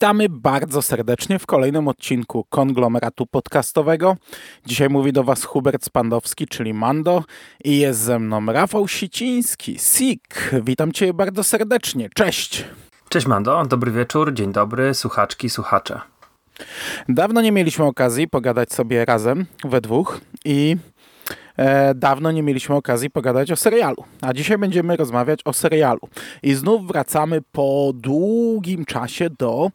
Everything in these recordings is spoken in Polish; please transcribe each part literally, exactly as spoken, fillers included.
Witamy bardzo serdecznie w kolejnym odcinku Konglomeratu Podcastowego. Dzisiaj mówi do Was Hubert Spandowski, czyli Mando, i jest ze mną Rafał Siciński, Sik. Witam Cię bardzo serdecznie. Cześć! Cześć Mando, dobry wieczór, dzień dobry, słuchaczki, słuchacze. Dawno nie mieliśmy okazji pogadać sobie razem, we dwóch, i e, dawno nie mieliśmy okazji pogadać o serialu. A dzisiaj będziemy rozmawiać o serialu. I znów wracamy po długim czasie do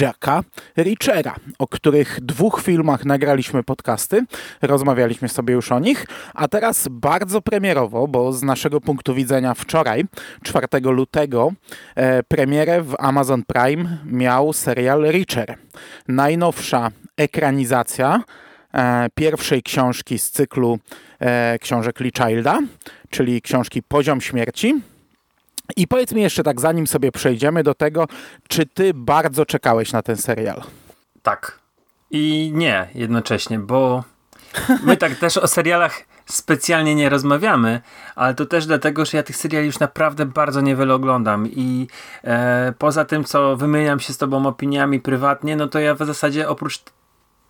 Jacka Reachera, o których dwóch filmach nagraliśmy podcasty, rozmawialiśmy sobie już o nich, a teraz bardzo premierowo, bo z naszego punktu widzenia wczoraj, czwartego lutego, e, premierę w Amazon Prime miał serial Reacher. Najnowsza ekranizacja e, pierwszej książki z cyklu e, książek Lee Childa, czyli książki Poziom Śmierci. I powiedz mi jeszcze tak, zanim sobie przejdziemy do tego, czy ty bardzo czekałeś na ten serial? Tak. I nie jednocześnie, bo my tak też o serialach specjalnie nie rozmawiamy, ale to też dlatego, że ja tych seriali już naprawdę bardzo niewiele oglądam i e, poza tym, co wymieniam się z tobą opiniami prywatnie, no to ja w zasadzie oprócz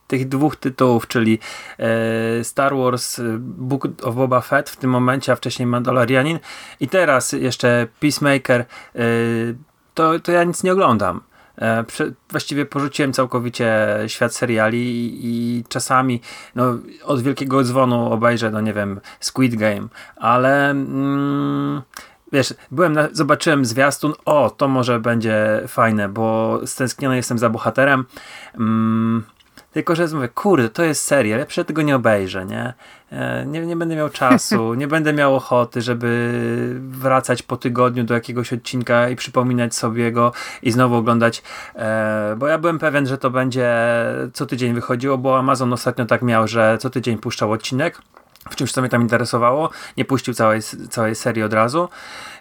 tych dwóch tytułów, czyli e, Star Wars, Book of Boba Fett w tym momencie, a wcześniej Mandalorianin i teraz jeszcze Peacemaker, e, to, to ja nic nie oglądam. E, prze, właściwie porzuciłem całkowicie świat seriali i, i czasami no, od wielkiego dzwonu obejrzę, no nie wiem, Squid Game, ale mm, wiesz, byłem na, zobaczyłem zwiastun, o, to może będzie fajne, bo stęskniony jestem za bohaterem, mm, tylko że mówię, kurde, to jest serial, ja przecież tego nie obejrzę, nie? nie? Nie będę miał czasu, nie będę miał ochoty, żeby wracać po tygodniu do jakiegoś odcinka i przypominać sobie go i znowu oglądać, bo ja byłem pewien, że to będzie co tydzień wychodziło, bo Amazon ostatnio tak miał, że co tydzień puszczał odcinek, w czymś, co mnie tam interesowało, nie puścił całej, całej serii od razu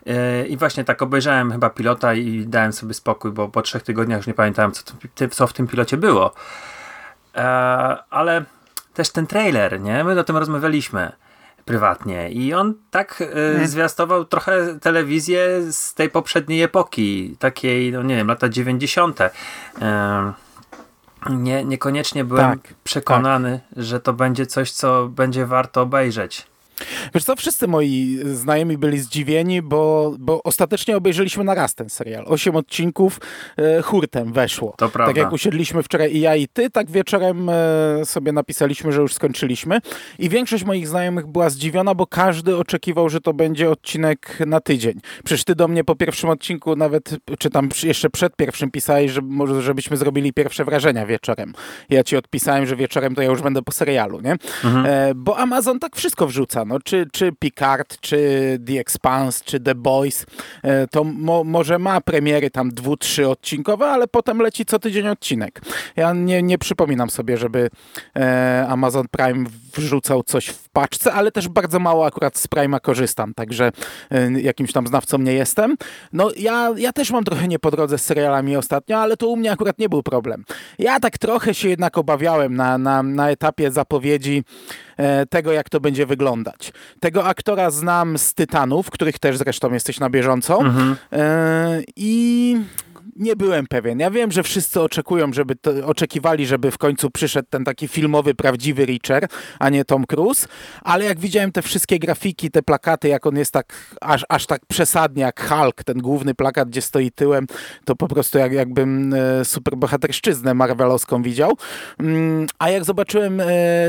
yy, i właśnie tak obejrzałem chyba pilota i dałem sobie spokój, bo po trzech tygodniach już nie pamiętałem, co, to, co w tym pilocie było. Yy, ale też ten trailer, nie? My o tym rozmawialiśmy prywatnie i on tak yy, zwiastował trochę telewizję z tej poprzedniej epoki, takiej, no nie wiem, lata dziewięćdziesiąte. Yy. Nie, niekoniecznie byłem tak, przekonany, tak. że to będzie coś, co będzie warto obejrzeć. Wiesz co, wszyscy moi znajomi byli zdziwieni, bo, bo ostatecznie obejrzeliśmy na raz ten serial. Osiem odcinków e, hurtem weszło. To prawda. Tak jak usiedliśmy wczoraj i ja i ty, tak wieczorem e, sobie napisaliśmy, że już skończyliśmy. I większość moich znajomych była zdziwiona, bo każdy oczekiwał, że to będzie odcinek na tydzień. Przecież ty do mnie po pierwszym odcinku nawet, czy tam jeszcze przed pierwszym pisałeś, że może żebyśmy zrobili pierwsze wrażenia wieczorem. Ja ci odpisałem, że wieczorem to ja już będę po serialu, nie? Mhm. E, bo Amazon tak wszystko wrzuca. No, czy, czy Picard, czy The Expanse, czy The Boys, to mo, może ma premiery tam dwu, trzy odcinkowe, ale potem leci co tydzień odcinek. Ja nie, nie przypominam sobie, żeby e, Amazon Prime wrzucał coś w paczce, ale też bardzo mało akurat z Prime'a korzystam, także e, jakimś tam znawcą nie jestem. No ja, ja też mam trochę nie po drodze z serialami ostatnio, ale to u mnie akurat nie był problem. Ja tak trochę się jednak obawiałem na, na, na etapie zapowiedzi e, tego, jak to będzie wyglądać. Tego aktora znam z Tytanów, których też zresztą jesteś na bieżąco. Mhm. Yy, I nie byłem pewien. Ja wiem, że wszyscy oczekują, żeby to, oczekiwali, żeby w końcu przyszedł ten taki filmowy, prawdziwy Reacher, a nie Tom Cruise, ale jak widziałem te wszystkie grafiki, te plakaty, jak on jest tak, aż, aż tak przesadnie jak Hulk, ten główny plakat, gdzie stoi tyłem, to po prostu jak, jakbym e, superbohaterszczyznę marvelowską widział. Mm, a jak zobaczyłem e,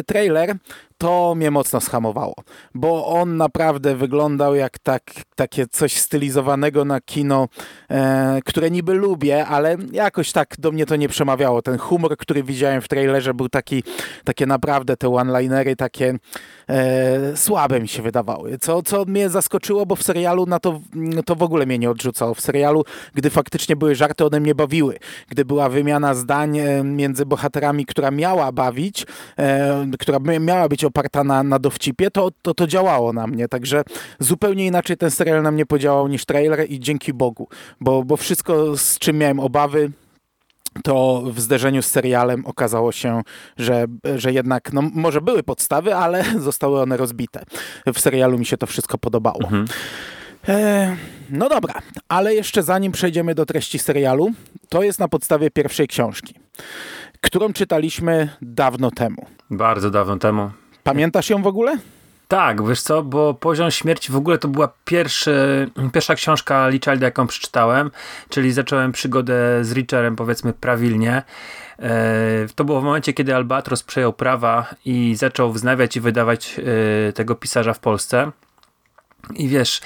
trailer, to mnie mocno schamowało, bo on naprawdę wyglądał jak tak, takie coś stylizowanego na kino, e, które niby lubię, ale jakoś tak do mnie to nie przemawiało. Ten humor, który widziałem w trailerze, był taki, takie naprawdę te one-linery takie e, słabe mi się wydawały, co, co mnie zaskoczyło, bo w serialu na to, to w ogóle mnie nie odrzucało. W serialu, gdy faktycznie były żarty, one mnie bawiły. Gdy była wymiana zdań e, między bohaterami, która miała bawić, e, która miała być oparta na, na dowcipie, to, to to działało na mnie, także zupełnie inaczej ten serial na mnie podziałał niż trailer i dzięki Bogu, bo, bo wszystko, z czym miałem obawy, to w zderzeniu z serialem okazało się, że, że jednak no, może były podstawy, ale zostały one rozbite. W serialu mi się to wszystko podobało. Mhm. E, no dobra, ale jeszcze zanim przejdziemy do treści serialu, to jest na podstawie pierwszej książki, którą czytaliśmy dawno temu. Bardzo dawno temu. Pamiętasz ją w ogóle? Tak, wiesz co, bo Poziom Śmierci w ogóle to była pierwszy, pierwsza książka Lee Childa, jaką przeczytałem, czyli zacząłem przygodę z Reacherem, powiedzmy, prawilnie. To było w momencie, kiedy Albatros przejął prawa i zaczął wznawiać i wydawać tego pisarza w Polsce. I wiesz,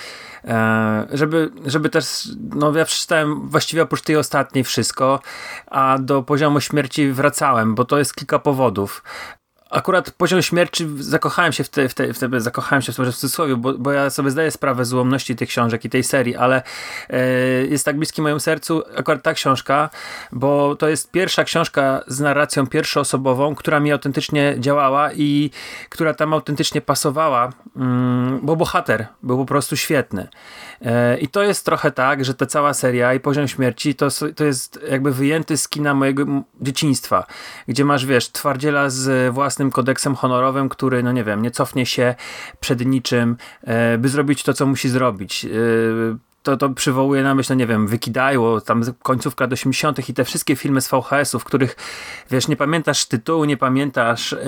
żeby, żeby też, no ja przeczytałem właściwie oprócz tej ostatniej wszystko, a do Poziomu Śmierci wracałem, bo to jest kilka powodów. Akurat Poziom Śmierci, zakochałem się w te, w te, w te, zakochałem się w tym, że w cudzysłowie, bo, bo ja sobie zdaję sprawę z złomności tych książek i tej serii, ale y, jest tak bliski mojemu sercu akurat ta książka, bo to jest pierwsza książka z narracją pierwszoosobową, która mi autentycznie działała i która tam autentycznie pasowała, mm, bo bohater był po prostu świetny. Y, I to jest trochę tak, że ta cała seria i Poziom Śmierci to, to jest jakby wyjęty z kina mojego dzieciństwa, gdzie masz, wiesz, twardziela z własnym kodeksem honorowym, który, no nie wiem, nie cofnie się przed niczym, e, by zrobić to, co musi zrobić. E, to, to przywołuje na myśl, no nie wiem, Wykidajło, tam końcówka do osiemdziesiątych i te wszystkie filmy z V H S-ów, w których, wiesz, nie pamiętasz tytułu, nie pamiętasz e,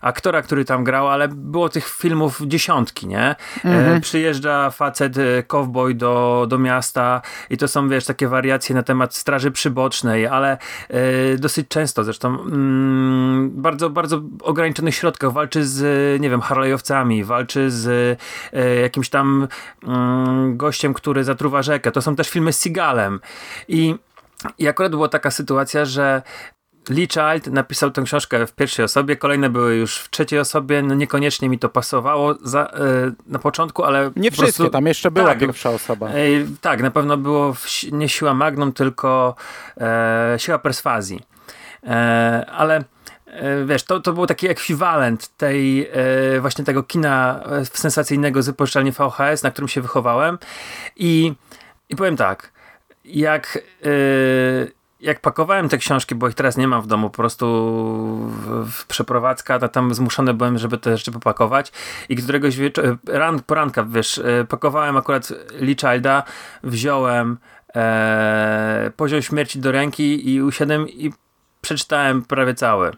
aktora, który tam grał, ale było tych filmów dziesiątki, nie? E, mhm. Przyjeżdża facet, cowboy do, do miasta i to są, wiesz, takie wariacje na temat straży przybocznej, ale e, dosyć często zresztą mm, bardzo, bardzo ograniczonych środkach. Walczy z, nie wiem, harlejowcami, walczy z e, jakimś tam mm, gościem, który zatruwa rzekę. To są też filmy z Seagalem. I, i akurat była taka sytuacja, że Lee Child napisał tę książkę w pierwszej osobie, kolejne były już w trzeciej osobie, no niekoniecznie mi to pasowało za, yy, na początku, ale... Nie po wszystkie, prostu... tam jeszcze była tak, pierwsza osoba. Yy, tak, na pewno było w, nie siła magnum, tylko yy, siła perswazji. Yy, ale... Wiesz, to, to był taki ekwiwalent tej, yy, właśnie tego kina sensacyjnego z wypożyczalni V H S, na którym się wychowałem. I, i powiem tak, jak, yy, jak pakowałem te książki, bo ich teraz nie mam w domu, po prostu w, w przeprowadzka, to tam zmuszony byłem, żeby te rzeczy popakować. I któregoś wieczoru, ran, poranka, wiesz, yy, pakowałem akurat Lee Childa, wziąłem yy, Poziom Śmierci do ręki i usiadłem i przeczytałem prawie cały.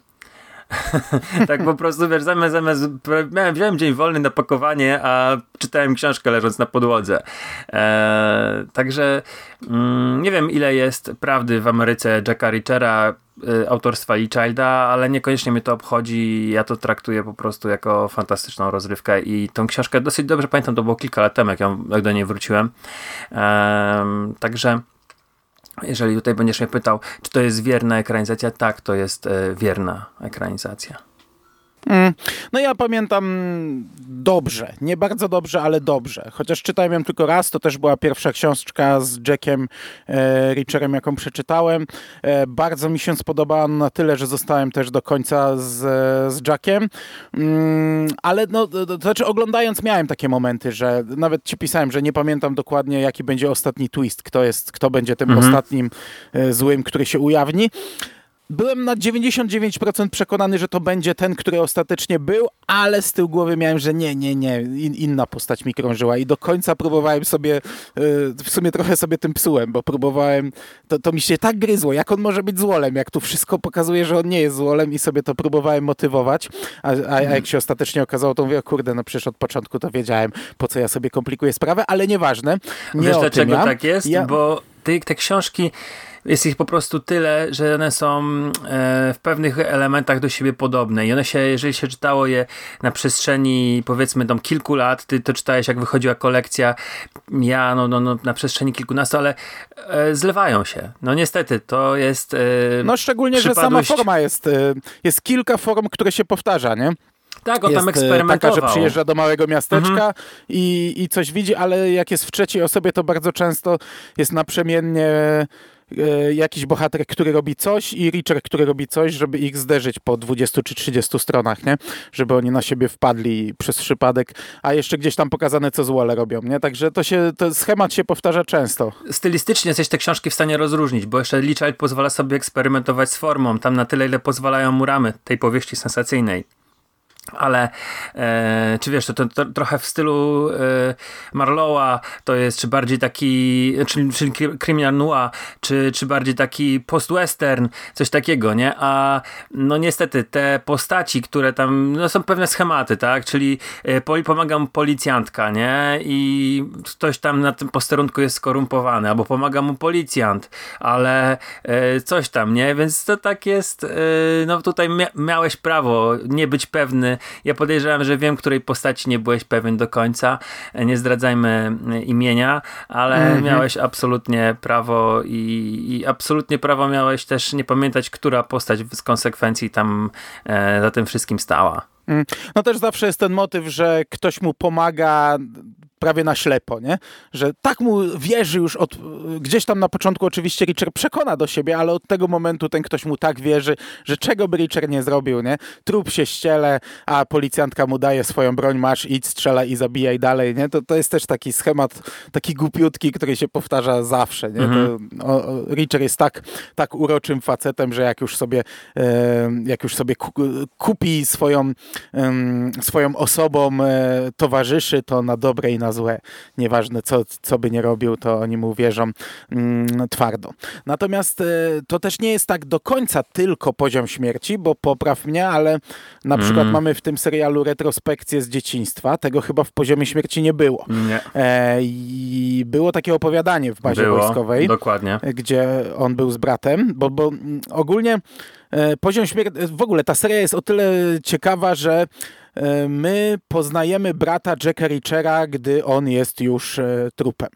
Tak po prostu, wiesz, zamiast, zamiast miałem, wziąłem dzień wolny na pakowanie, a czytałem książkę leżąc na podłodze. Eee, także mm, nie wiem, ile jest prawdy w Ameryce Jacka Reachera, y, autorstwa Lee Childa, ale niekoniecznie mnie to obchodzi. Ja to traktuję po prostu jako fantastyczną rozrywkę i tą książkę dosyć dobrze pamiętam, to było kilka lat temu, jak, ja, jak do niej wróciłem. Eee, także jeżeli tutaj będziesz mnie pytał, czy to jest wierna ekranizacja, tak, to jest y, wierna ekranizacja. Mm, no ja pamiętam dobrze, nie bardzo dobrze, ale dobrze. Chociaż czytałem ją tylko raz, to też była pierwsza książka z Jackiem e, Reacherem, jaką przeczytałem. E, bardzo mi się spodobała na tyle, że zostałem też do końca z, z Jackiem. Mm, ale no, to, to znaczy oglądając miałem takie momenty, że nawet ci pisałem, że nie pamiętam dokładnie, jaki będzie ostatni twist, kto jest, kto będzie tym mhm. ostatnim e, złym, który się ujawni. Byłem na dziewięćdziesiąt dziewięć procent przekonany, że to będzie ten, który ostatecznie był, ale z tyłu głowy miałem, że nie, nie, nie, in, inna postać mi krążyła i do końca próbowałem sobie, w sumie trochę sobie tym psułem, bo próbowałem, to, to mi się tak gryzło, jak on może być złolem, jak tu wszystko pokazuje, że on nie jest złolem i sobie to próbowałem motywować, a, a, a jak się ostatecznie okazało, to mówię, kurde, no przecież od początku to wiedziałem, po co ja sobie komplikuję sprawę, ale nieważne. Nie Wiesz dlaczego ja. tak jest? Ja... Bo te, te książki... Jest ich po prostu tyle, że one są e, w pewnych elementach do siebie podobne i one się, jeżeli się czytało je na przestrzeni, powiedzmy, tam kilku lat, ty to czytałeś, jak wychodziła kolekcja, ja no, no, no na przestrzeni kilkunastu, ale e, zlewają się. No niestety, to jest e, No szczególnie, przypadłość... że sama forma jest, e, jest kilka form, które się powtarza, nie? Tak, on jest tam eksperymentował. Taka, że przyjeżdża do małego miasteczka mhm. i, i coś widzi, ale jak jest w trzeciej osobie, to bardzo często jest naprzemiennie jakiś bohater, który robi coś i Reacher, który robi coś, żeby ich zderzyć po dwudziestu czy trzydziestu stronach, nie? Żeby oni na siebie wpadli przez przypadek, a jeszcze gdzieś tam pokazane, co złole robią, nie? Także to się, to schemat się powtarza często. Stylistycznie jesteś te książki w stanie rozróżnić, bo jeszcze Lee Child pozwala sobie eksperymentować z formą, tam na tyle, ile pozwalają mu ramy tej powieści sensacyjnej. Ale e, czy wiesz, to, to, to trochę w stylu e, Marlowa to jest, czy bardziej taki czy, czy kryminal noir, czy, czy bardziej taki post-western, coś takiego, nie? A no niestety te postaci, które tam, no są pewne schematy, tak? Czyli e, poli, pomaga mu policjantka, nie? I ktoś tam na tym posterunku jest skorumpowany, albo pomaga mu policjant, ale e, coś tam, nie? Więc to tak jest, e, no tutaj mia- miałeś prawo nie być pewny. Ja podejrzewam, że wiem, której postaci nie byłeś pewien do końca. Nie zdradzajmy imienia, ale mm-hmm. miałeś absolutnie prawo i, i absolutnie prawo miałeś też nie pamiętać, która postać z konsekwencji tam e, za tym wszystkim stała. No też zawsze jest ten motyw, że ktoś mu pomaga prawie na ślepo, nie? Że tak mu wierzy już od... Gdzieś tam na początku oczywiście Reacher przekona do siebie, ale od tego momentu ten ktoś mu tak wierzy, że czego by Reacher nie zrobił, nie? Trup się ściele, a policjantka mu daje swoją broń, masz, idź, strzelaj i zabijaj dalej, nie? To, to jest też taki schemat, taki głupiutki, który się powtarza zawsze, nie? Mhm. To, o, o, Reacher jest tak, tak uroczym facetem, że jak już sobie e, jak już sobie ku, kupi swoją e, swoją osobą e, towarzyszy, to na dobre i na złe. Nieważne, co, co by nie robił, to oni mu wierzą mm, twardo. Natomiast y, to też nie jest tak do końca tylko poziom śmierci, bo popraw mnie, ale na mm. przykład mamy w tym serialu retrospekcję z dzieciństwa. Tego chyba w poziomie śmierci nie było. Nie. E, i było takie opowiadanie w bazie było, wojskowej. Dokładnie. Gdzie on był z bratem, bo, bo m, ogólnie e, poziom śmierci... W ogóle ta seria jest o tyle ciekawa, że my poznajemy brata Jacka Reachera, gdy on jest już e, trupem.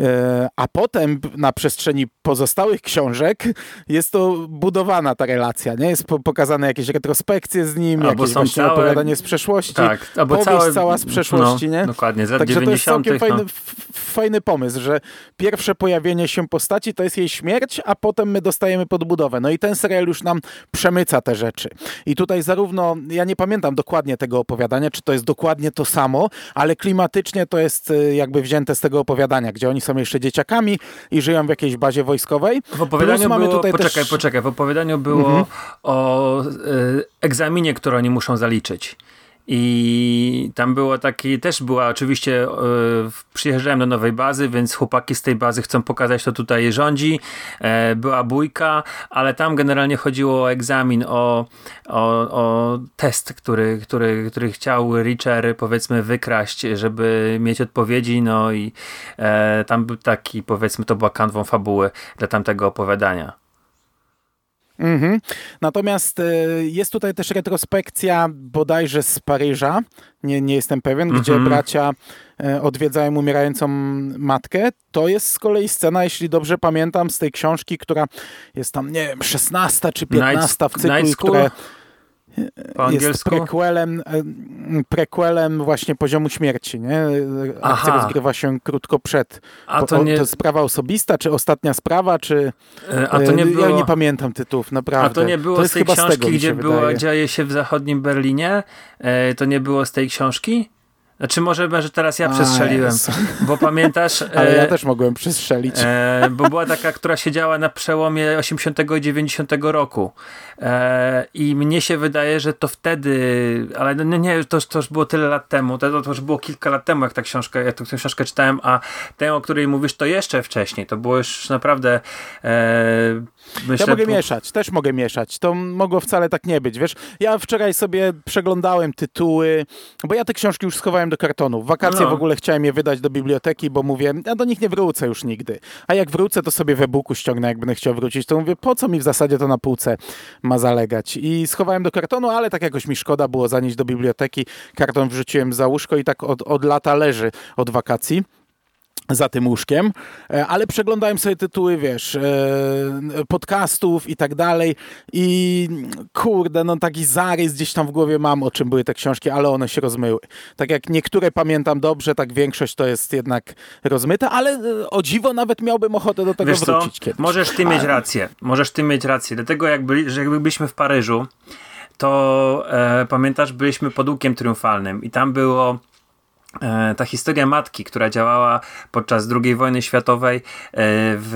E, a potem na przestrzeni pozostałych książek jest to budowana ta relacja, nie? Jest po, pokazane jakieś retrospekcje z nim, albo jakieś całe, opowiadanie z przeszłości, tak, albo powieść całe, cała z przeszłości, no, nie? Dokładnie, z lat Także to jest całkiem no. fajny, f, fajny pomysł, że pierwsze pojawienie się postaci to jest jej śmierć, a potem my dostajemy podbudowę. No i ten serial już nam przemyca te rzeczy. I tutaj zarówno, ja nie pamiętam dokładnie tego opowiadania, czy to jest dokładnie to samo, ale klimatycznie to jest jakby wzięte z tego opowiadania, gdzie oni są jeszcze dzieciakami i żyją w jakiejś bazie wojskowej. W opowiadaniu mamy było, tutaj poczekaj, też... poczekaj, w opowiadaniu było mhm. o y, egzaminie, który oni muszą zaliczyć. I tam było taki, też była oczywiście, y, przyjeżdżałem do nowej bazy, więc chłopaki z tej bazy chcą pokazać, kto tutaj rządzi. Y, była bójka, ale tam generalnie chodziło o egzamin, o, o, o test, który, który, który chciał Reacher, powiedzmy, wykraść, żeby mieć odpowiedzi, no i y, tam był taki, powiedzmy, to była kanwą fabuły dla tamtego opowiadania. Mm-hmm. Natomiast y, jest tutaj też retrospekcja bodajże z Paryża, nie, nie jestem pewien, mm-hmm. gdzie bracia y, odwiedzają umierającą matkę. To jest z kolei scena, jeśli dobrze pamiętam, z tej książki, która jest tam, nie wiem, szesnasta czy piętnasta w cyklu, które po jest prequelem, prequelem właśnie poziomu śmierci, nie? Akcja Aha. rozgrywa się krótko przed. A to, nie... to sprawa osobista, czy ostatnia sprawa, czy... A to nie było... Ja nie pamiętam tytułów, naprawdę. A to nie było to z tej książki, z tego, gdzie było, dzieje się w zachodnim Berlinie? To nie było z tej książki? Znaczy może, że teraz ja przestrzeliłem, A, bo pamiętasz... Ale e, ja też mogłem przestrzelić. E, bo była taka, która siedziała na przełomie osiemdziesiątego i dziewięćdziesiątego roku. E, I mnie się wydaje, że to wtedy... Ale no nie, to, to już było tyle lat temu. To, to już było kilka lat temu, jak ta książka, jak tę książkę czytałem, a tę, o której mówisz, to jeszcze wcześniej. To było już naprawdę... E, myślę, ja mogę po... mieszać, też mogę mieszać. To mogło wcale tak nie być, wiesz. Ja wczoraj sobie przeglądałem tytuły, bo ja te książki już schowałem do kartonu. W wakacje no. w ogóle chciałem je wydać do biblioteki, bo mówię, ja do nich nie wrócę już nigdy. A jak wrócę, to sobie w e-booku ściągnę, jak będę chciał wrócić. To mówię, po co mi w zasadzie to na półce ma zalegać? I schowałem do kartonu, ale tak jakoś mi szkoda było zanieść do biblioteki. Karton wrzuciłem za łóżko i tak od, od lata leży od wakacji. Za tym łóżkiem, ale przeglądałem sobie tytuły, wiesz, podcastów i tak dalej i kurde, no taki zarys gdzieś tam w głowie mam, o czym były te książki, ale one się rozmyły. Tak jak niektóre pamiętam dobrze, tak większość to jest jednak rozmyta, ale o dziwo nawet miałbym ochotę do tego wiesz wrócić co? Kiedyś. Możesz ty mieć ale... rację, możesz ty mieć rację, dlatego jak byli, że jakby byliśmy w Paryżu, to e, pamiętasz, byliśmy pod Łukiem Triumfalnym i tam było... ta historia matki, która działała podczas drugiej wojny światowej w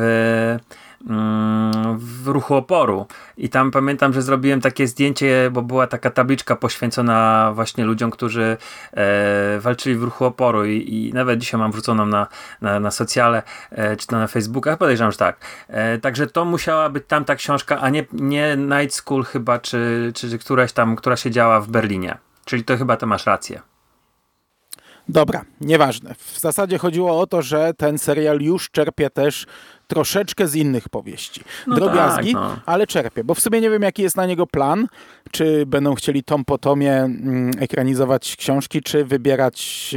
w ruchu oporu i tam pamiętam, że zrobiłem takie zdjęcie, bo była taka tabliczka poświęcona właśnie ludziom, którzy e, walczyli w ruchu oporu i, i nawet dzisiaj mam wrzuconą na, na, na socjale e, czy na Facebooka, podejrzewam, że tak. E, także to musiała być tamta książka, a nie, nie Night School chyba, czy, czy, czy któraś tam, która się działa w Berlinie. Czyli to chyba to masz rację. Dobra, nieważne. W zasadzie chodziło o to, że ten serial już czerpie też troszeczkę z innych powieści. No drobiazgi, tak, no. Ale czerpie, bo w sumie nie wiem, jaki jest na niego plan, czy będą chcieli tom po tomie mm, ekranizować książki, czy wybierać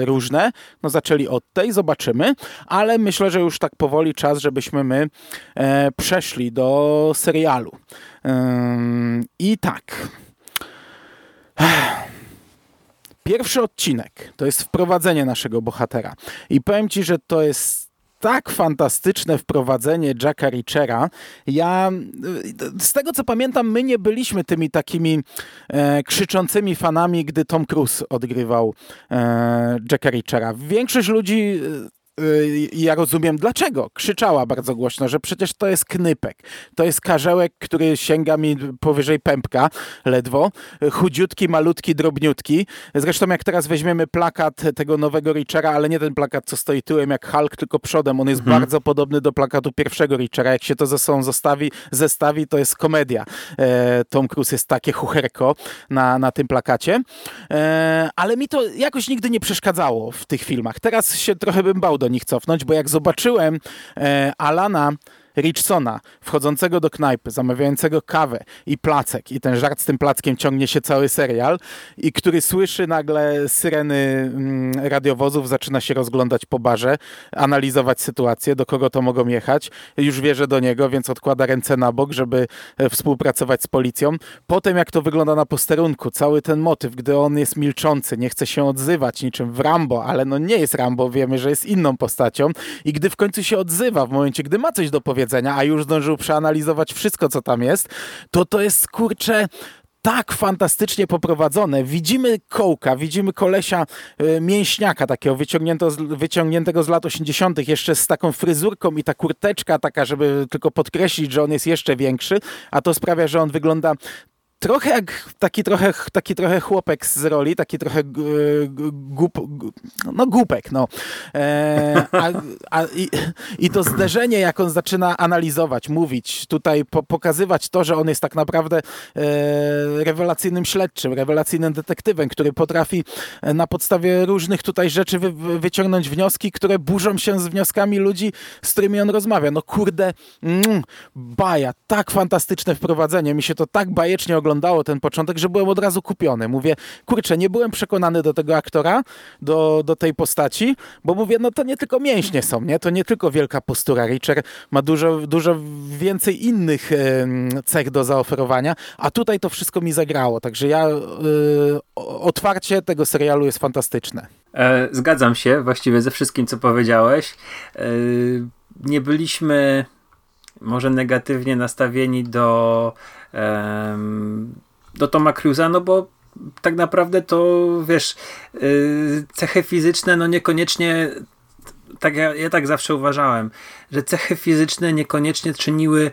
e, różne. No zaczęli od tej, zobaczymy, ale myślę, że już tak powoli czas, żebyśmy my e, przeszli do serialu. Ym, I tak. Pierwszy odcinek to jest wprowadzenie naszego bohatera. I powiem ci, że to jest tak fantastyczne wprowadzenie Jacka Reachera. Ja, z tego co pamiętam, my nie byliśmy tymi takimi e, krzyczącymi fanami, gdy Tom Cruise odgrywał e, Jacka Reachera. Większość ludzi... ja rozumiem dlaczego. Krzyczała bardzo głośno, że przecież to jest knypek. To jest karzełek, który sięga mi powyżej pępka ledwo. Chudziutki, malutki, drobniutki. Zresztą jak teraz weźmiemy plakat tego nowego Reachera, ale nie ten plakat, co stoi tyłem jak Hulk, tylko przodem. On jest hmm. bardzo podobny do plakatu pierwszego Reachera. Jak się to ze sobą zostawi, zestawi, to jest komedia. E, Tom Cruise jest takie chucherko na, na tym plakacie. E, ale mi to jakoś nigdy nie przeszkadzało w tych filmach. Teraz się trochę bym bał do nich cofnąć, bo jak zobaczyłem e, Alana Ritchsona wchodzącego do knajpy, zamawiającego kawę i placek, i ten żart z tym plackiem ciągnie się cały serial, i który słyszy nagle syreny mm, radiowozów, zaczyna się rozglądać po barze, analizować sytuację, do kogo to mogą jechać, już wie, że do niego, więc odkłada ręce na bok, żeby e, współpracować z policją. Potem jak to wygląda na posterunku, cały ten motyw, gdy on jest milczący, nie chce się odzywać niczym w Rambo, ale no nie jest Rambo, wiemy, że jest inną postacią, i gdy w końcu się odzywa, w momencie, gdy ma coś do powiedzenia, a już zdążył przeanalizować wszystko, co tam jest, to to jest, kurczę, tak fantastycznie poprowadzone. Widzimy kołka, widzimy kolesia y, mięśniaka takiego wyciągniętego z lat osiemdziesiątych, jeszcze z taką fryzurką i ta kurteczka taka, żeby tylko podkreślić, że on jest jeszcze większy, a to sprawia, że on wygląda trochę jak taki trochę, taki trochę chłopek z roli, taki trochę głup, no głupek, no. E, a, a, i, I to zderzenie, jak on zaczyna analizować, mówić, tutaj po, pokazywać to, że on jest tak naprawdę e, rewelacyjnym śledczym, rewelacyjnym detektywem, który potrafi na podstawie różnych tutaj rzeczy wy, wyciągnąć wnioski, które burzą się z wnioskami ludzi, z którymi on rozmawia. No kurde, mm, baja, tak fantastyczne wprowadzenie, mi się to tak bajecznie ogląda. Oglądało ten początek, że byłem od razu kupiony. Mówię, kurczę, nie byłem przekonany do tego aktora, do, do tej postaci, bo mówię, no to nie tylko mięśnie są, nie? To nie tylko wielka postura. Reacher ma dużo, dużo więcej innych y, cech do zaoferowania, a tutaj to wszystko mi zagrało. Także ja, y, otwarcie tego serialu jest fantastyczne. E, zgadzam się właściwie ze wszystkim, co powiedziałeś. E, nie byliśmy może negatywnie nastawieni do do Toma Cruise'a, no bo tak naprawdę to, wiesz, cechy fizyczne, no niekoniecznie, tak ja, ja tak zawsze uważałem, że cechy fizyczne niekoniecznie czyniły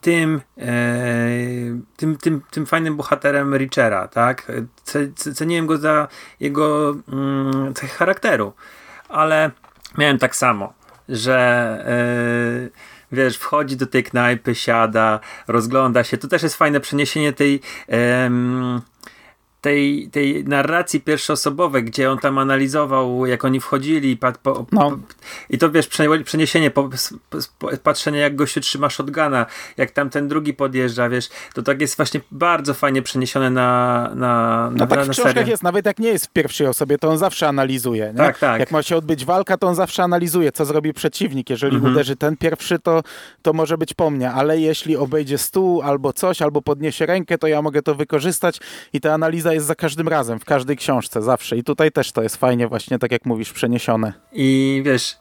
tym tym, tym, tym fajnym bohaterem Reachera, tak? Ceniłem go za jego mm, cechy charakteru, ale miałem tak samo, że yy, wiesz, wchodzi do tej knajpy, siada, rozgląda się. To też jest fajne przeniesienie tej, em, tej, tej narracji pierwszoosobowej, gdzie on tam analizował, jak oni wchodzili. Pat, po, no. po, I to, wiesz, przeniesienie, po, po, patrzenie, jak gościu trzyma shotguna, jak tam ten drugi podjeżdża, wiesz. To tak jest właśnie bardzo fajnie przeniesione na, na, na, no tak na, na w książkach serię. Jest, nawet jak nie jest w pierwszej osobie, to on zawsze analizuje. Nie? Tak, tak. Jak ma się odbyć walka, to on zawsze analizuje, co zrobi przeciwnik. Jeżeli mhm. uderzy ten pierwszy, to, to może być po mnie, ale jeśli obejdzie stół albo coś, albo podniesie rękę, to ja mogę to wykorzystać i ta analiza jest za każdym razem, w każdej książce zawsze, i tutaj też to jest fajnie właśnie, tak jak mówisz, przeniesione. I wiesz,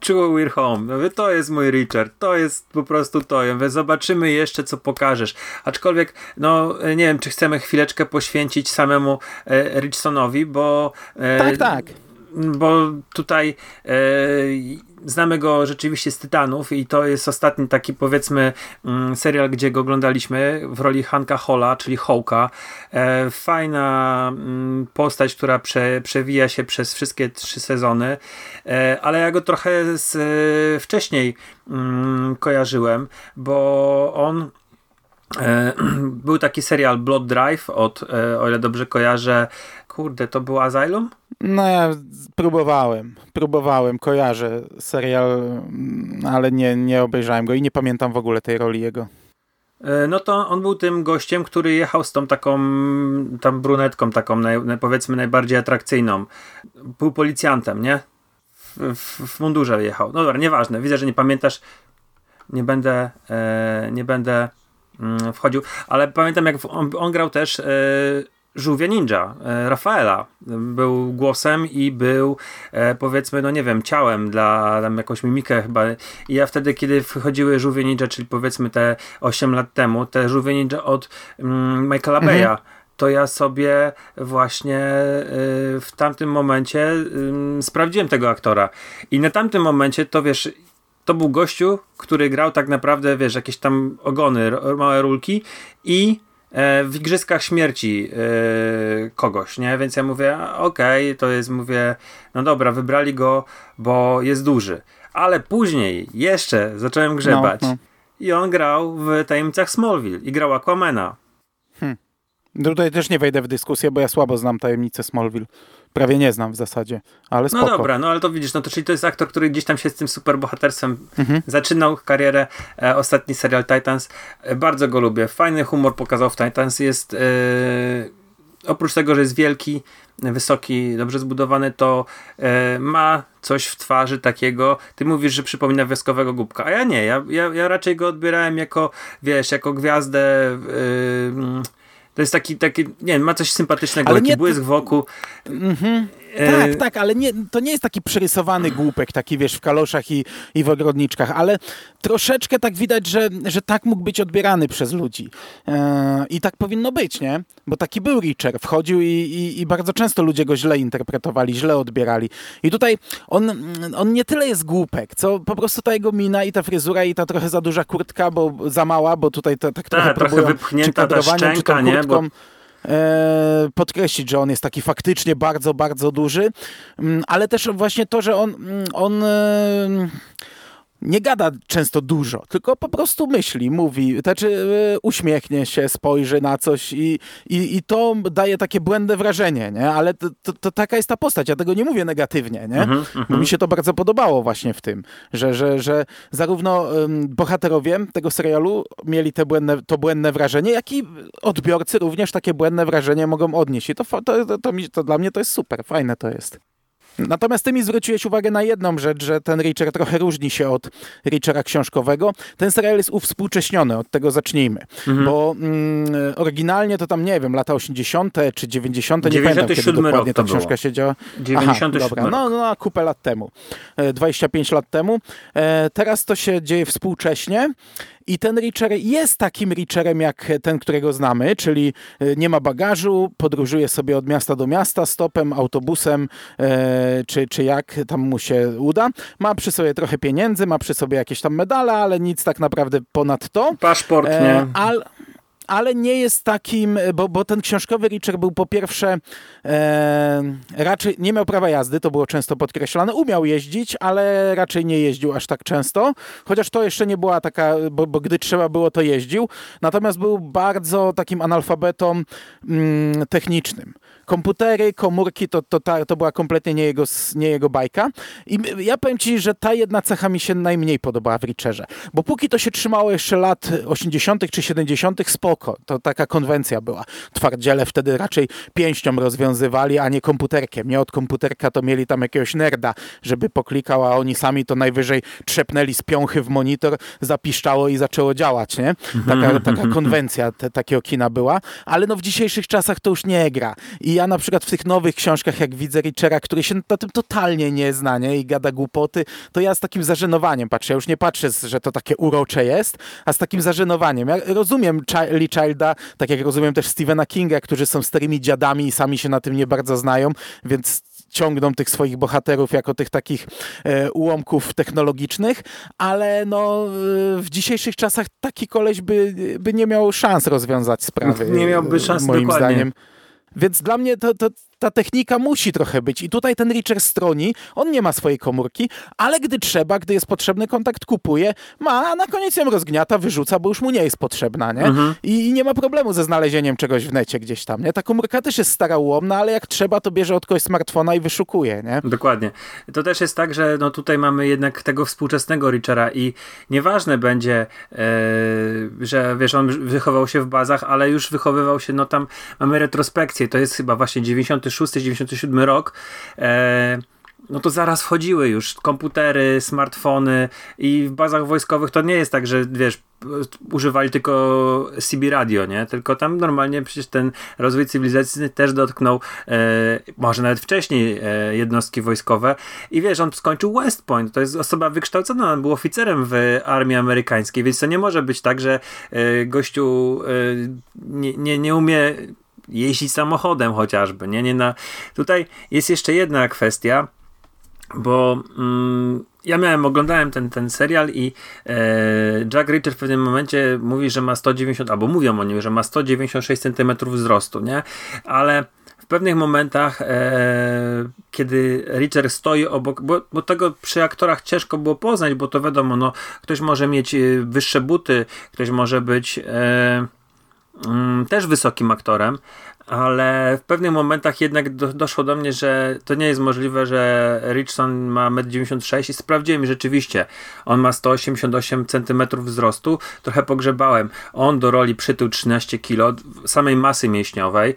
True We're Home, to jest mój Reacher, to jest po prostu to, zobaczymy jeszcze, co pokażesz, aczkolwiek no nie wiem, czy chcemy chwileczkę poświęcić samemu e, Ritchsonowi, bo e, tak, tak bo tutaj e, znamy go rzeczywiście z Tytanów i to jest ostatni taki, powiedzmy, m, serial, gdzie go oglądaliśmy w roli Hanka Halla, czyli Hawka. E, fajna m, postać, która prze, przewija się przez wszystkie trzy sezony, e, ale ja go trochę z, e, wcześniej m, kojarzyłem, bo on e, był taki serial Blood Drive od, e, o ile dobrze kojarzę, kurde, to był Asylum? No ja próbowałem, próbowałem, kojarzę serial, ale nie, nie obejrzałem go i nie pamiętam w ogóle tej roli jego. No to on był tym gościem, który jechał z tą taką tam brunetką, taką naj, powiedzmy najbardziej atrakcyjną. Był policjantem, nie? W, w mundurze jechał. No dobra, nieważne, widzę, że nie pamiętasz. Nie będę, e, nie będę mm, wchodził, ale pamiętam jak on, on grał też... E, Żółwie Ninja, Rafaela, był głosem i był e, powiedzmy, no nie wiem, ciałem dla tam jakąś mimikę chyba. I ja wtedy, kiedy wychodziły Żółwie Ninja, czyli powiedzmy te osiem lat temu, te Żółwie Ninja od mm, Michaela Baya, mhm. to ja sobie właśnie y, w tamtym momencie y, sprawdziłem tego aktora. I na tamtym momencie to wiesz... To był gościu, który grał tak naprawdę, wiesz, jakieś tam ogony, ro, małe rulki i w Igrzyskach Śmierci yy, kogoś, nie? Więc ja mówię, okej, okay, to jest, mówię, no dobra, wybrali go, bo jest duży. Ale później jeszcze zacząłem grzebać no, no. i on grał w Tajemnicach Smallville i grał Aquamana. Hmm. Tutaj też nie wejdę w dyskusję, bo ja słabo znam Tajemnice Smallville. Prawie nie znam w zasadzie, ale spoko. No dobra, no ale to widzisz, no to czyli to jest aktor, który gdzieś tam się z tym superbohaterstwem mhm. zaczynał karierę. E, ostatni serial Titans. E, bardzo go lubię. Fajny humor pokazał w Titans. Jest e, oprócz tego, że jest wielki, wysoki, dobrze zbudowany, to e, ma coś w twarzy takiego. Ty mówisz, że przypomina wioskowego głupka, a ja nie. Ja, ja, ja raczej go odbierałem jako, wiesz, jako gwiazdę... E, to jest taki, taki, nie wiem, ma coś sympatycznego, ale taki nie, błysk wokół. Mm-hmm. E... Tak, tak, ale nie, to nie jest taki przerysowany głupek, taki wiesz, w kaloszach i, i w ogrodniczkach, ale troszeczkę tak widać, że, że tak mógł być odbierany przez ludzi. E, I tak powinno być, nie? Bo taki był Reacher, wchodził i, i, i bardzo często ludzie go źle interpretowali, źle odbierali. I tutaj on, on nie tyle jest głupek, co po prostu ta jego mina i ta fryzura i ta trochę za duża kurtka, bo za mała, bo tutaj to, tak trochę ta, próbują, trochę wypchnięta ta szczęka, nie? Bo... podkreślić, że on jest taki faktycznie bardzo, bardzo duży, ale też właśnie to, że on, on nie gada często dużo, tylko po prostu myśli, mówi, znaczy uśmiechnie się, spojrzy na coś i, i, i to daje takie błędne wrażenie, nie? Ale to, to, to taka jest ta postać, ja tego nie mówię negatywnie, nie? Mhm, bo mi się to bardzo podobało właśnie w tym, że, że, że zarówno bohaterowie tego serialu mieli te błędne, to błędne wrażenie, jak i odbiorcy również takie błędne wrażenie mogą odnieść i to, to, to, to, mi, to dla mnie to jest super, fajne to jest. Natomiast ty mi zwróciłeś uwagę na jedną rzecz, że ten Reacher trochę różni się od Reachera książkowego. Ten serial jest uwspółcześniony, od tego zacznijmy. Mhm. Bo mm, oryginalnie to tam, nie wiem, lata osiemdziesiąte czy dziewięćdziesiąte, nie pamiętam kiedy dokładnie ta książka siedziała. dziewięćdziesiąty siódmy Aha, dobra. No, no, kupę lat temu. dwadzieścia pięć lat temu. E, teraz to się dzieje współcześnie. I ten Reacher jest takim Reacherem jak ten, którego znamy, czyli nie ma bagażu, podróżuje sobie od miasta do miasta stopem, autobusem, e, czy, czy jak tam mu się uda. Ma przy sobie trochę pieniędzy, ma przy sobie jakieś tam medale, ale nic tak naprawdę ponad to. Paszport, nie? E, al- Ale nie jest takim, bo, bo ten książkowy Reacher był po pierwsze e, raczej nie miał prawa jazdy, to było często podkreślane, umiał jeździć, ale raczej nie jeździł aż tak często, chociaż to jeszcze nie była taka, bo, bo gdy trzeba było to jeździł, natomiast był bardzo takim analfabetą mm, technicznym. Komputery, komórki, to, to, ta, to była kompletnie nie jego, nie jego bajka. I ja powiem ci, że ta jedna cecha mi się najmniej podobała w Reacherze. Bo póki to się trzymało jeszcze lat osiemdziesiątych czy siedemdziesiątych, spoko. To taka konwencja była. Twardziele wtedy raczej pięścią rozwiązywali, a nie komputerkiem. Nie od komputerka to mieli tam jakiegoś nerda, żeby poklikał, a oni sami to najwyżej trzepnęli z piąchy w monitor, zapiszczało i zaczęło działać, nie? Taka, taka konwencja te, takiego kina była. Ale no w dzisiejszych czasach to już nie gra. I ja na przykład w tych nowych książkach, jak widzę Reachera, który się na tym totalnie nie zna, nie? I gada głupoty, to ja z takim zażenowaniem patrzę. Ja już nie patrzę, że to takie urocze jest, a z takim zażenowaniem. Ja rozumiem Lee Childa, tak jak rozumiem też Stephena Kinga, którzy są starymi dziadami i sami się na tym nie bardzo znają, więc ciągną tych swoich bohaterów jako tych takich e, ułomków technologicznych, ale no w dzisiejszych czasach taki koleś by, by nie miał szans rozwiązać sprawy. Nie miałby szans, moim dokładnie. Zdaniem. Więc dla mnie to, to, ta technika musi trochę być. I tutaj ten Reacher stroni, on nie ma swojej komórki, ale gdy trzeba, gdy jest potrzebny kontakt, kupuje, ma, a na koniec ją rozgniata, wyrzuca, bo już mu nie jest potrzebna, nie? Mhm. I, I nie ma problemu ze znalezieniem czegoś w necie gdzieś tam, nie? Ta komórka też jest stara, ułomna, ale jak trzeba, to bierze od kogoś smartfona i wyszukuje, nie? Dokładnie. To też jest tak, że no tutaj mamy jednak tego współczesnego Reachera i nieważne będzie, yy, że wiesz, on wychował się w bazach, ale już wychowywał się, no tam mamy retrospekcję, to jest chyba właśnie dziewięćdziesiąty szósty dziewięćdziesiąty siódmy rok, e, no to zaraz wchodziły już komputery, smartfony i w bazach wojskowych to nie jest tak, że wiesz, używali tylko C B radio, nie? Tylko tam normalnie przecież ten rozwój cywilizacji też dotknął e, może nawet wcześniej e, jednostki wojskowe i wiesz, on skończył West Point, to jest osoba wykształcona, on był oficerem w armii amerykańskiej, więc to nie może być tak, że e, gościu e, nie, nie, nie umie jeździć samochodem chociażby, nie, nie na... Tutaj jest jeszcze jedna kwestia, bo mm, ja miałem, oglądałem ten, ten serial i e, Jack Reacher w pewnym momencie mówi, że ma sto dziewięćdziesiąt, albo mówią o nim, że ma sto dziewięćdziesiąt sześć centymetrów wzrostu, nie, ale w pewnych momentach, e, kiedy Reacher stoi obok, bo, bo tego przy aktorach ciężko było poznać, bo to wiadomo, no, ktoś może mieć wyższe buty, ktoś może być e, Mm, też wysokim aktorem, ale w pewnych momentach jednak do, doszło do mnie, że to nie jest możliwe, że Ritchson ma metr dziewięćdziesiąt sześć i sprawdziłem rzeczywiście. On ma sto osiemdziesiąt osiem centymetrów wzrostu. Trochę pogrzebałem. On do roli przytył trzynaście kilo samej masy mięśniowej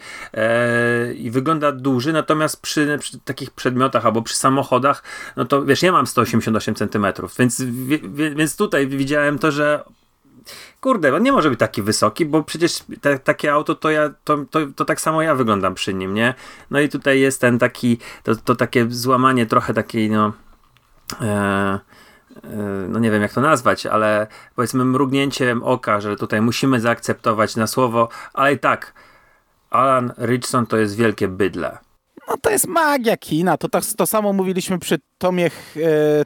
yy, i wygląda duży, natomiast przy, przy takich przedmiotach albo przy samochodach, no to wiesz, ja mam sto osiemdziesiąt osiem centymetrów, więc, wie, wie, więc tutaj widziałem to, że kurde, on nie może być taki wysoki, bo przecież te, takie auto, to, ja, to, to, to tak samo ja wyglądam przy nim, nie? No i tutaj jest ten taki, to, to takie złamanie trochę takiej, no e, e, no nie wiem jak to nazwać, ale powiedzmy mrugnięciem oka, że tutaj musimy zaakceptować na słowo, ale i tak Alan Ritchson to jest wielkie bydlę. No to jest magia kina, to, to, to samo mówiliśmy przy Tomie, e,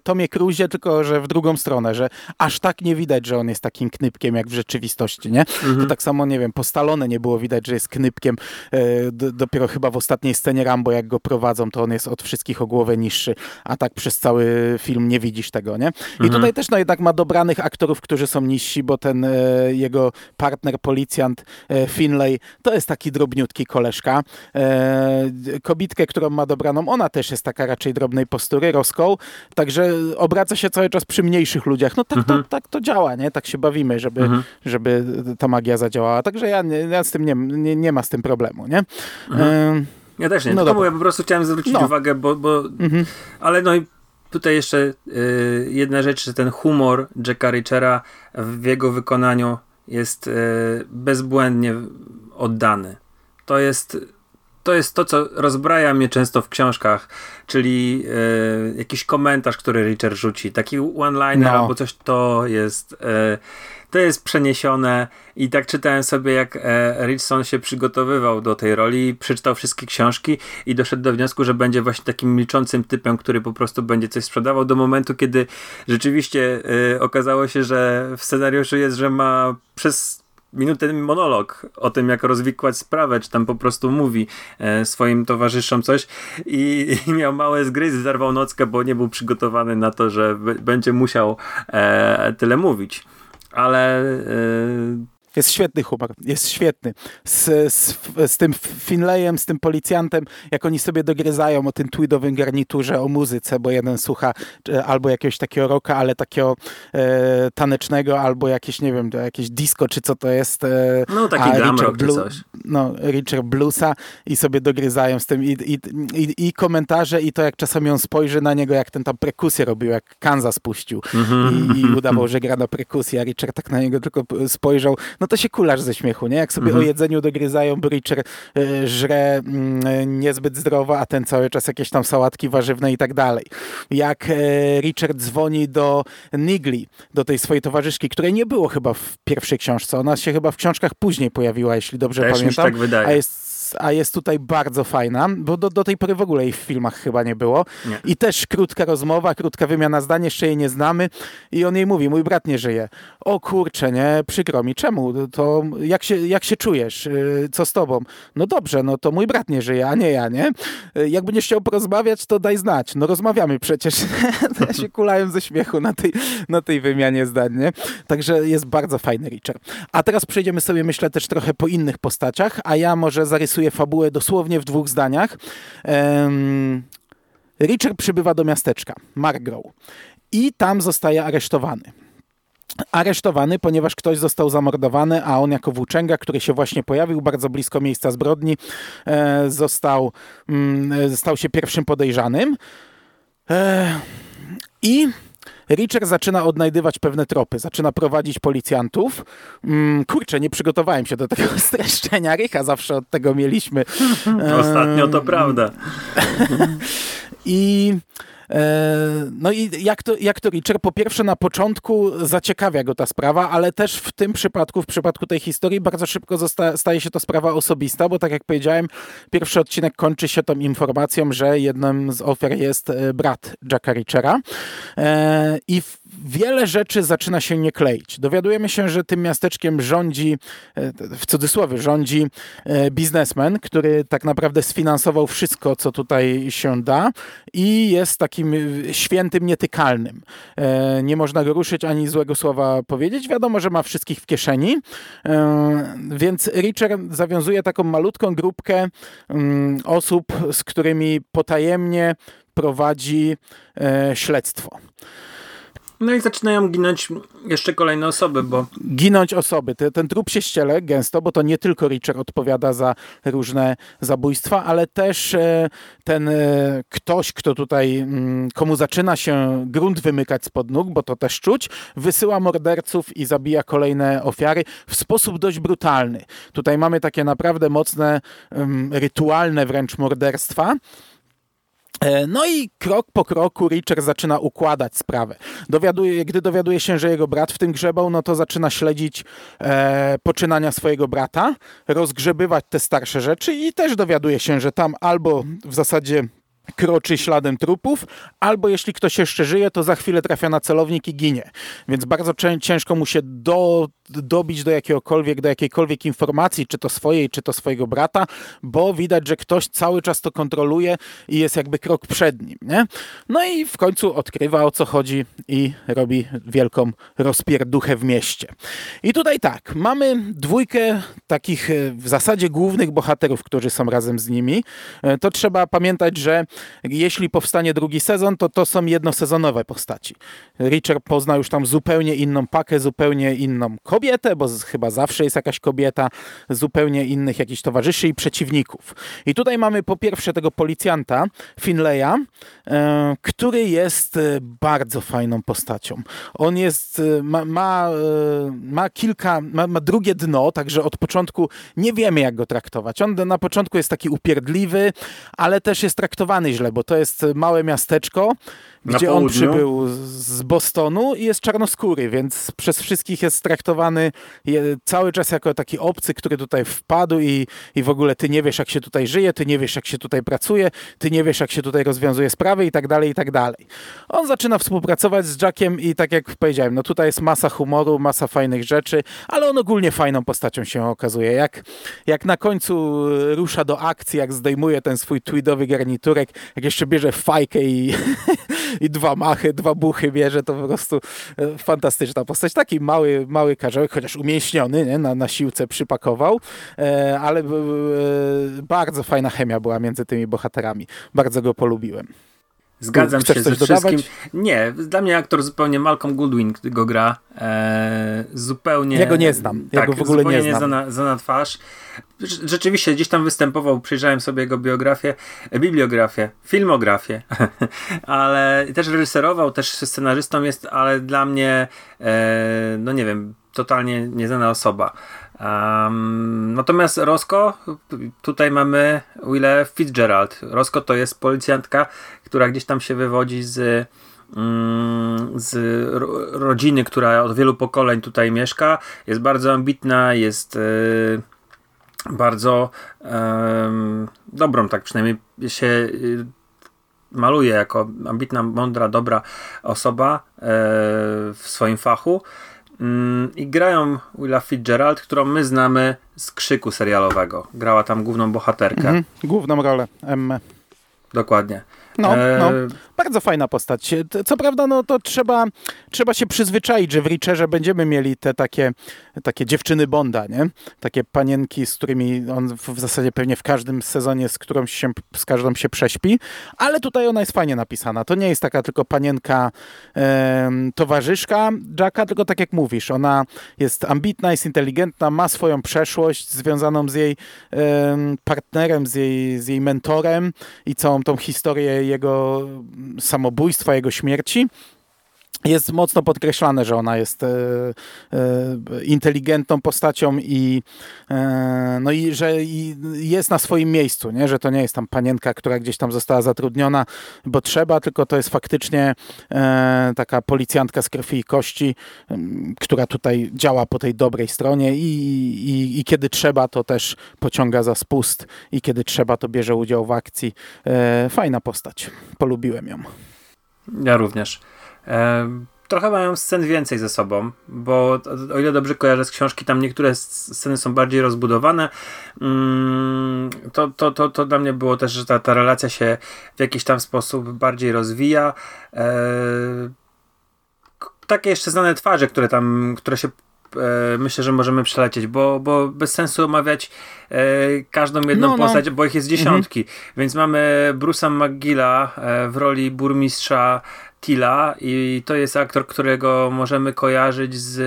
Tomie Cruise'ie, tylko że w drugą stronę, że aż tak nie widać, że on jest takim knypkiem jak w rzeczywistości, nie? Mhm. To tak samo, nie wiem, po Stallone nie było widać, że jest knypkiem, e, d- dopiero chyba w ostatniej scenie Rambo, jak go prowadzą, to on jest od wszystkich o głowę niższy, a tak przez cały film nie widzisz tego, nie? I mhm. tutaj też no jednak ma dobranych aktorów, którzy są niżsi, bo ten e, jego partner, policjant e, Finlay, to jest taki drobniutki koleżka. E, kobieta, którą ma dobraną, ona też jest taka raczej drobnej postury, Roscoe, także obraca się cały czas przy mniejszych ludziach. No tak, mhm. to, tak to działa, nie? Tak się bawimy, żeby, mhm. żeby ta magia zadziałała. Także ja, ja z tym nie, nie, nie ma z tym problemu, nie? Mhm. Y- ja też nie. No to komu ja po prostu chciałem zwrócić no. uwagę, bo, bo mhm. ale no i tutaj jeszcze y- jedna rzecz, że ten humor Jacka Reachera w jego wykonaniu jest y- bezbłędnie oddany. To jest To jest to, co rozbraja mnie często w książkach, czyli y, jakiś komentarz, który Reacher rzuci, taki one-liner no. albo coś, to jest, y, to jest przeniesione i tak czytałem sobie, jak y, Ritchson się przygotowywał do tej roli, przeczytał wszystkie książki i doszedł do wniosku, że będzie właśnie takim milczącym typem, który po prostu będzie coś sprzedawał do momentu, kiedy rzeczywiście y, okazało się, że w scenariuszu jest, że ma przez minutę monolog o tym, jak rozwikłać sprawę, czy tam po prostu mówi e, swoim towarzyszom coś i, i miał małe zgryzy, zarwał nockę, bo nie był przygotowany na to, że b- będzie musiał e, tyle mówić. Ale... E, Jest świetny humor, jest świetny. Z, z, z tym Finlayem, z tym policjantem, jak oni sobie dogryzają o tym tweedowym garniturze, o muzyce, bo jeden słucha albo jakiegoś takiego rocka, ale takiego e, tanecznego, albo jakieś, nie wiem, jakieś disco, czy co to jest. E, no taki glam czy coś. No, Reacher Bluesa i sobie dogryzają z tym i, i, i, i komentarze i to, jak czasami on spojrzy na niego, jak ten tam perkusję robił, jak Kansas puścił mm-hmm. i, i udawał, że gra na perkusję, a Reacher tak na niego tylko spojrzał. No to się kulasz ze śmiechu, nie? Jak sobie mhm. o jedzeniu dogryzają, bo Reacher y, żre y, niezbyt zdrowo, a ten cały czas jakieś tam sałatki warzywne i tak dalej. Jak y, Reacher dzwoni do Neagley, do tej swojej towarzyszki, której nie było chyba w pierwszej książce. Ona się chyba w książkach później pojawiła, jeśli dobrze Też pamiętam. Też mi się tak wydaje. A jest jest, a jest tutaj bardzo fajna, bo do, do tej pory w ogóle jej w filmach chyba nie było. Nie. I też krótka rozmowa, krótka wymiana zdań, jeszcze jej nie znamy i on jej mówi, mój brat nie żyje. O kurczę, nie, przykro mi, czemu? To jak się, jak się czujesz? Co z tobą? No dobrze, no to mój brat nie żyje, a nie ja, nie? Jak będziesz chciał porozmawiać, to daj znać. No rozmawiamy przecież. Ja się kulałem ze śmiechu na tej, na tej wymianie zdań, nie? Także jest bardzo fajny Reacher. A teraz przejdziemy sobie, myślę, też trochę po innych postaciach, a ja może zarysuję fabułę dosłownie w dwóch zdaniach. Um, Reacher przybywa do miasteczka Margrave i tam zostaje aresztowany. Aresztowany, ponieważ ktoś został zamordowany, a on jako włóczęga, który się właśnie pojawił bardzo blisko miejsca zbrodni, został, stał się pierwszym podejrzanym. I Reacher zaczyna odnajdywać pewne tropy, zaczyna prowadzić policjantów. Kurczę, nie przygotowałem się do tego streszczenia. Rycha zawsze od tego mieliśmy. Ostatnio to prawda. I... No i jak to, jak to Reacher? Po pierwsze, na początku zaciekawia go ta sprawa, ale też w tym przypadku, w przypadku tej historii bardzo szybko zosta- staje się to sprawa osobista, bo tak jak powiedziałem, pierwszy odcinek kończy się tą informacją, że jednym z ofiar jest brat Jacka Reachera i wiele rzeczy zaczyna się nie kleić. Dowiadujemy się, że tym miasteczkiem rządzi, w cudzysłowie rządzi biznesmen, który tak naprawdę sfinansował wszystko, co tutaj się da i jest taki świętym, nietykalnym. E, nie można go ruszyć ani złego słowa powiedzieć. Wiadomo, że ma wszystkich w kieszeni. E, więc Reacher zawiązuje taką malutką grupkę mm, osób, z którymi potajemnie prowadzi e, śledztwo. No i zaczynają ginąć jeszcze kolejne osoby, bo... Ginąć osoby. Ten trup się ściele gęsto, bo to nie tylko Reacher odpowiada za różne zabójstwa, ale też ten ktoś, kto tutaj, komu zaczyna się grunt wymykać spod nóg, bo to też czuć, wysyła morderców i zabija kolejne ofiary w sposób dość brutalny. Tutaj mamy takie naprawdę mocne, rytualne wręcz morderstwa. No i krok po kroku Reacher zaczyna układać sprawę. Dowiaduje, gdy dowiaduje się, że jego brat w tym grzebał, no to zaczyna śledzić e, poczynania swojego brata, rozgrzebywać te starsze rzeczy i też dowiaduje się, że tam albo w zasadzie kroczy śladem trupów, albo jeśli ktoś jeszcze żyje, to za chwilę trafia na celownik i ginie. Więc bardzo ciężko mu się do, dobić do jakiegokolwiek, do jakiejkolwiek informacji, czy to swojej, czy to swojego brata, bo widać, że ktoś cały czas to kontroluje i jest jakby krok przed nim, nie? No i w końcu odkrywa, o co chodzi i robi wielką rozpierduchę w mieście. I tutaj tak, mamy dwójkę takich w zasadzie głównych bohaterów, którzy są razem z nimi. To trzeba pamiętać, że jeśli powstanie drugi sezon, to to są jednosezonowe postaci. Reacher pozna już tam zupełnie inną pakę, zupełnie inną kobietę, bo chyba zawsze jest jakaś kobieta, zupełnie innych jakichś towarzyszy i przeciwników. I tutaj mamy po pierwsze tego policjanta, Finlaya, e, który jest bardzo fajną postacią. On jest, ma, ma, ma kilka, ma, ma drugie dno, także od początku nie wiemy, jak go traktować. On na początku jest taki upierdliwy, ale też jest traktowany źle, bo to jest małe miasteczko, gdzie on przybył z Bostonu i jest czarnoskóry, więc przez wszystkich jest traktowany cały czas jako taki obcy, który tutaj wpadł i, i w ogóle ty nie wiesz, jak się tutaj żyje, ty nie wiesz, jak się tutaj pracuje, ty nie wiesz, jak się tutaj rozwiązuje sprawy i tak dalej, i tak dalej. On zaczyna współpracować z Jackiem i tak jak powiedziałem, no tutaj jest masa humoru, masa fajnych rzeczy, ale on ogólnie fajną postacią się okazuje. Jak, jak na końcu rusza do akcji, jak zdejmuje ten swój tweedowy garniturek, jak jeszcze bierze fajkę i, i dwa machy, dwa buchy bierze, to po prostu fantastyczna postać. Taki mały, mały karzełek, chociaż umięśniony, nie? Na, na siłce przypakował, e, ale e, bardzo fajna chemia była między tymi bohaterami. Bardzo go polubiłem. Zgadzam Chcesz się ze dodawać? Wszystkim. Nie, dla mnie aktor zupełnie Malcolm Goodwin go gra. E, zupełnie. Ja go nie znam. Ja tak, go w ogóle nie znam. Nie zna, zna twarz. Rzeczywiście gdzieś tam występował, przyjrzałem sobie jego biografię, bibliografię, filmografię, ale też reżyserował, też scenarzystą jest, ale dla mnie, e, no nie wiem, totalnie nieznana osoba. Um, natomiast Roscoe, tutaj mamy Willa Fitzgerald. Roscoe to jest policjantka, która gdzieś tam się wywodzi z, mm, z ro, rodziny, która od wielu pokoleń tutaj mieszka. Jest bardzo ambitna, jest... Yy, bardzo um, dobrą, tak przynajmniej się maluje jako ambitna, mądra, dobra osoba e, w swoim fachu. I grają Willa Fitzgerald, którą my znamy z Krzyku serialowego. Grała tam główną bohaterkę. Mhm. Główną rolę Emmę. Dokładnie. No, no, bardzo fajna postać. Co prawda, no to trzeba, trzeba się przyzwyczaić, że w Reacherze będziemy mieli te takie, takie dziewczyny Bonda, nie? Takie panienki, z którymi on w zasadzie pewnie w każdym sezonie, z którą się, z każdą się prześpi, ale tutaj ona jest fajnie napisana. To nie jest taka tylko panienka e, towarzyszka Jacka, tylko tak jak mówisz, ona jest ambitna, jest inteligentna, ma swoją przeszłość związaną z jej e, partnerem, z jej, z jej mentorem i całą tą historię jego samobójstwa, jego śmierci. Jest mocno podkreślane, że ona jest e, e, inteligentną postacią i, e, no i że i jest na swoim miejscu, nie? Że to nie jest tam panienka, która gdzieś tam została zatrudniona, bo trzeba, tylko to jest faktycznie e, taka policjantka z krwi i kości, e, która tutaj działa po tej dobrej stronie i, i, i kiedy trzeba, to też pociąga za spust i kiedy trzeba, to bierze udział w akcji. E, fajna postać. Polubiłem ją. Ja również. Trochę mają scen więcej ze sobą, bo o ile dobrze kojarzę z książki, tam niektóre sceny są bardziej rozbudowane. To, to, to, to dla mnie było też, że ta, ta relacja się w jakiś tam sposób bardziej rozwija. Takie jeszcze znane twarze, które tam, które się myślę, że możemy przelecieć, bo, bo bez sensu omawiać e, każdą jedną no, no. postać, bo ich jest dziesiątki. Mhm. Więc mamy Bruce'a McGilla e, w roli burmistrza Tila i to jest aktor, którego możemy kojarzyć z,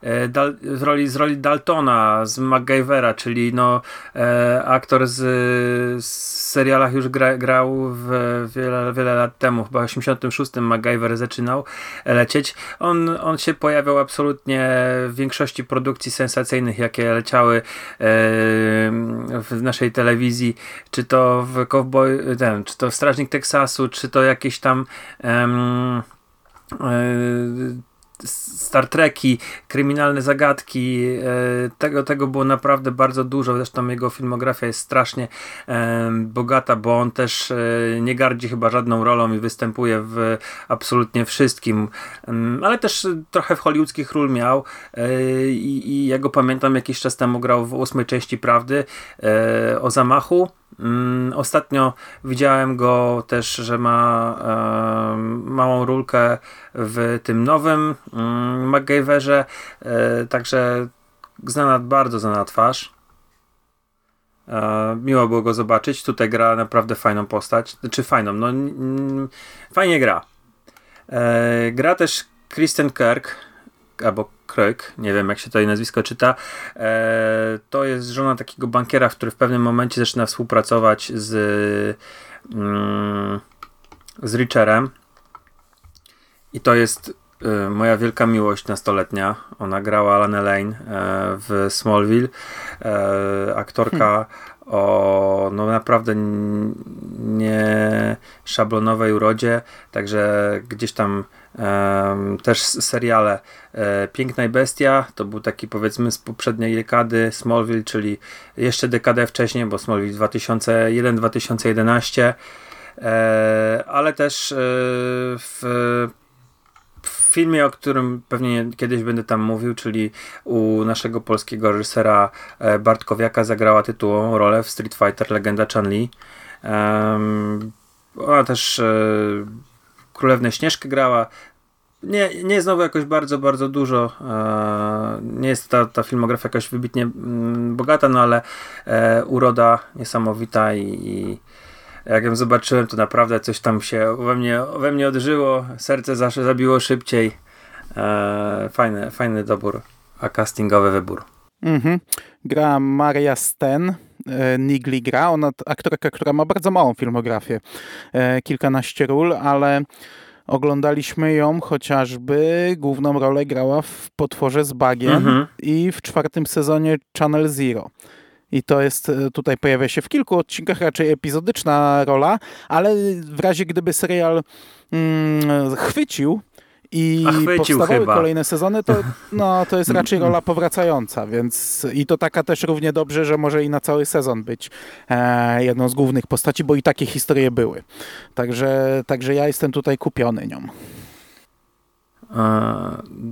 e, dal, z, roli, z roli Daltona, z MacGyvera, czyli no, e, aktor z, z serialach już gra, grał w, wiele, wiele lat temu, chyba w osiemdziesiątym szóstym MacGyver zaczynał lecieć. On, on się pojawiał absolutnie w większości produkcji sensacyjnych, jakie leciały e, w naszej telewizji, czy to w Cowboy, ten, czy to w Strażnik Teksasu, czy to jakieś tam em, Star Treki, kryminalne zagadki, tego, tego było naprawdę bardzo dużo, zresztą jego filmografia jest strasznie bogata, bo on też nie gardzi chyba żadną rolą i występuje w absolutnie wszystkim, ale też trochę w hollywoodzkich ról miał i, i ja go pamiętam, jakiś czas temu grał w ósmej części Prawdy o zamachu. Mm, ostatnio widziałem go też, że ma e, małą rulkę w tym nowym mm, MacGyverze, e, także znana, bardzo znana twarz. E, miło było go zobaczyć. Tutaj gra naprawdę fajną postać, znaczy fajną, no mm, fajnie gra. E, gra też Kristen Kirk, albo Krzyk, nie wiem jak się to jej nazwisko czyta, eee, to jest żona takiego bankiera, który w pewnym momencie zaczyna współpracować z mm, z Reacherem i to jest y, moja wielka miłość nastoletnia. Ona grała Alanę Lane e, w Smallville, e, aktorka hmm. o no naprawdę nie szablonowej urodzie, także gdzieś tam Um, też seriale e, Piękna i Bestia, to był taki powiedzmy z poprzedniej dekady Smallville, czyli jeszcze dekadę wcześniej, bo Smallville dwa tysiące jeden do dwa tysiące jedenastego, e, ale też e, w, w filmie, o którym pewnie kiedyś będę tam mówił, czyli u naszego polskiego reżysera e, Bartkowiaka zagrała tytułową rolę w Street Fighter Legenda Chun-Li. Um, ona też e, Królewnę Śnieżkę grała. Nie, nie jest znowu jakoś bardzo, bardzo dużo. E, nie jest ta, ta filmografia jakoś wybitnie mm, bogata, no ale e, uroda niesamowita i, i jak ją zobaczyłem, to naprawdę coś tam się we mnie, we mnie odżyło. Serce zawsze zabiło szybciej. E, fajny, fajny dobór, a castingowy wybór. Mhm. Gra Maria Sten. Neagley gra. Ona aktorka, która ma bardzo małą filmografię. Kilkanaście ról, ale oglądaliśmy ją, chociażby główną rolę grała w Potworze z bagiem mhm. i w czwartym sezonie Channel Zero. I to jest, tutaj pojawia się w kilku odcinkach raczej epizodyczna rola, ale w razie gdyby serial mm, chwycił i Achwycił powstawały chyba. kolejne sezony, to, no, to jest raczej rola powracająca, więc i to taka też równie dobrze, że może i na cały sezon być e, jedną z głównych postaci, bo i takie historie były. Także, także ja jestem tutaj kupiony nią. E,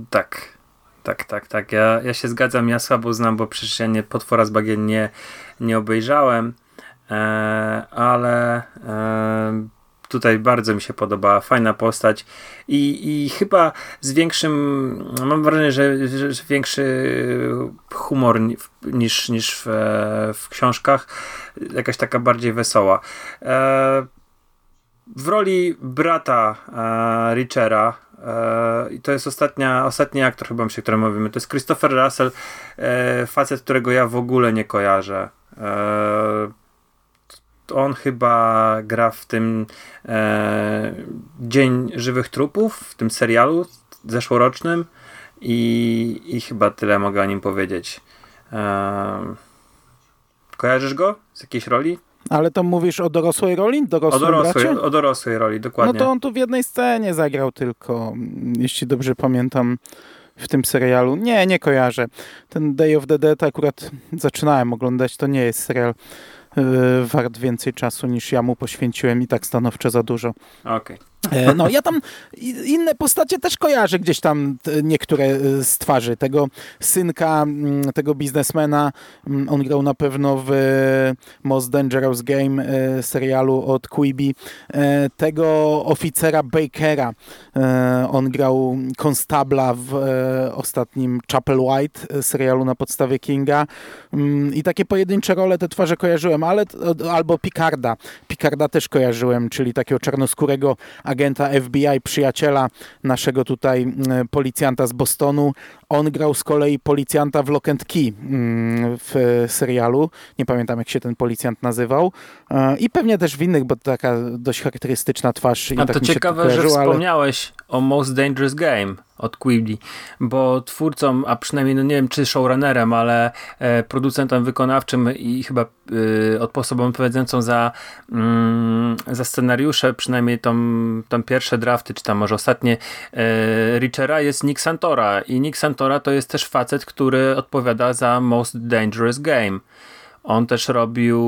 tak. Tak, tak, tak. Ja, ja się zgadzam, ja słabo znam, bo przecież ja nie, Potwora z Bagien nie, nie obejrzałem, e, ale e, tutaj bardzo mi się podobała, fajna postać i, i chyba z większym, mam wrażenie, że, że większy humor niż, niż w, w książkach, jakaś taka bardziej wesoła. E, w roli brata e, Reachera, i to jest ostatnia, ostatni aktor, chyba się, o którym mówimy, to jest Christopher Russell, facet, którego ja w ogóle nie kojarzę. On chyba gra w tym Dzień Żywych Trupów, w tym serialu zeszłorocznym i, i chyba tyle mogę o nim powiedzieć. Kojarzysz go z jakiejś roli? Ale to mówisz o dorosłej roli? Dorosłym o, dorosłej, o dorosłej roli, dokładnie. No to on tu w jednej scenie zagrał tylko, jeśli dobrze pamiętam, w tym serialu. Nie, nie kojarzę. Ten Day of the Dead akurat zaczynałem oglądać, to nie jest serial yy, wart więcej czasu niż ja mu poświęciłem i tak stanowczo za dużo. Okej. Okay. No ja tam inne postacie też kojarzę gdzieś tam niektóre z twarzy. Tego synka, tego biznesmena, on grał na pewno w Most Dangerous Game serialu od Quibi. Tego oficera Bakera, on grał konstabla w ostatnim Chapel White serialu na podstawie Kinga i takie pojedyncze role te twarze kojarzyłem, ale albo Picarda. Picarda też kojarzyłem, czyli takiego czarnoskórego agenta F B I, przyjaciela naszego tutaj policjanta z Bostonu. On grał z kolei policjanta w Lock and Key w serialu. Nie pamiętam, jak się ten policjant nazywał. I pewnie też w innych, bo taka dość charakterystyczna twarz. I A tak to mi się ciekawe, kojarzyło, że wspomniałeś ale... o Most Dangerous Game od Quibi, bo twórcą, a przynajmniej no nie wiem czy showrunnerem, ale e, producentem wykonawczym i chyba e, osobą odpowiadającą za, mm, za scenariusze, przynajmniej tą, tą pierwsze drafty, czy tam może ostatnie e, Reachera jest Nick Santora i Nick Santora to jest też facet, który odpowiada za Most Dangerous Game. On też robił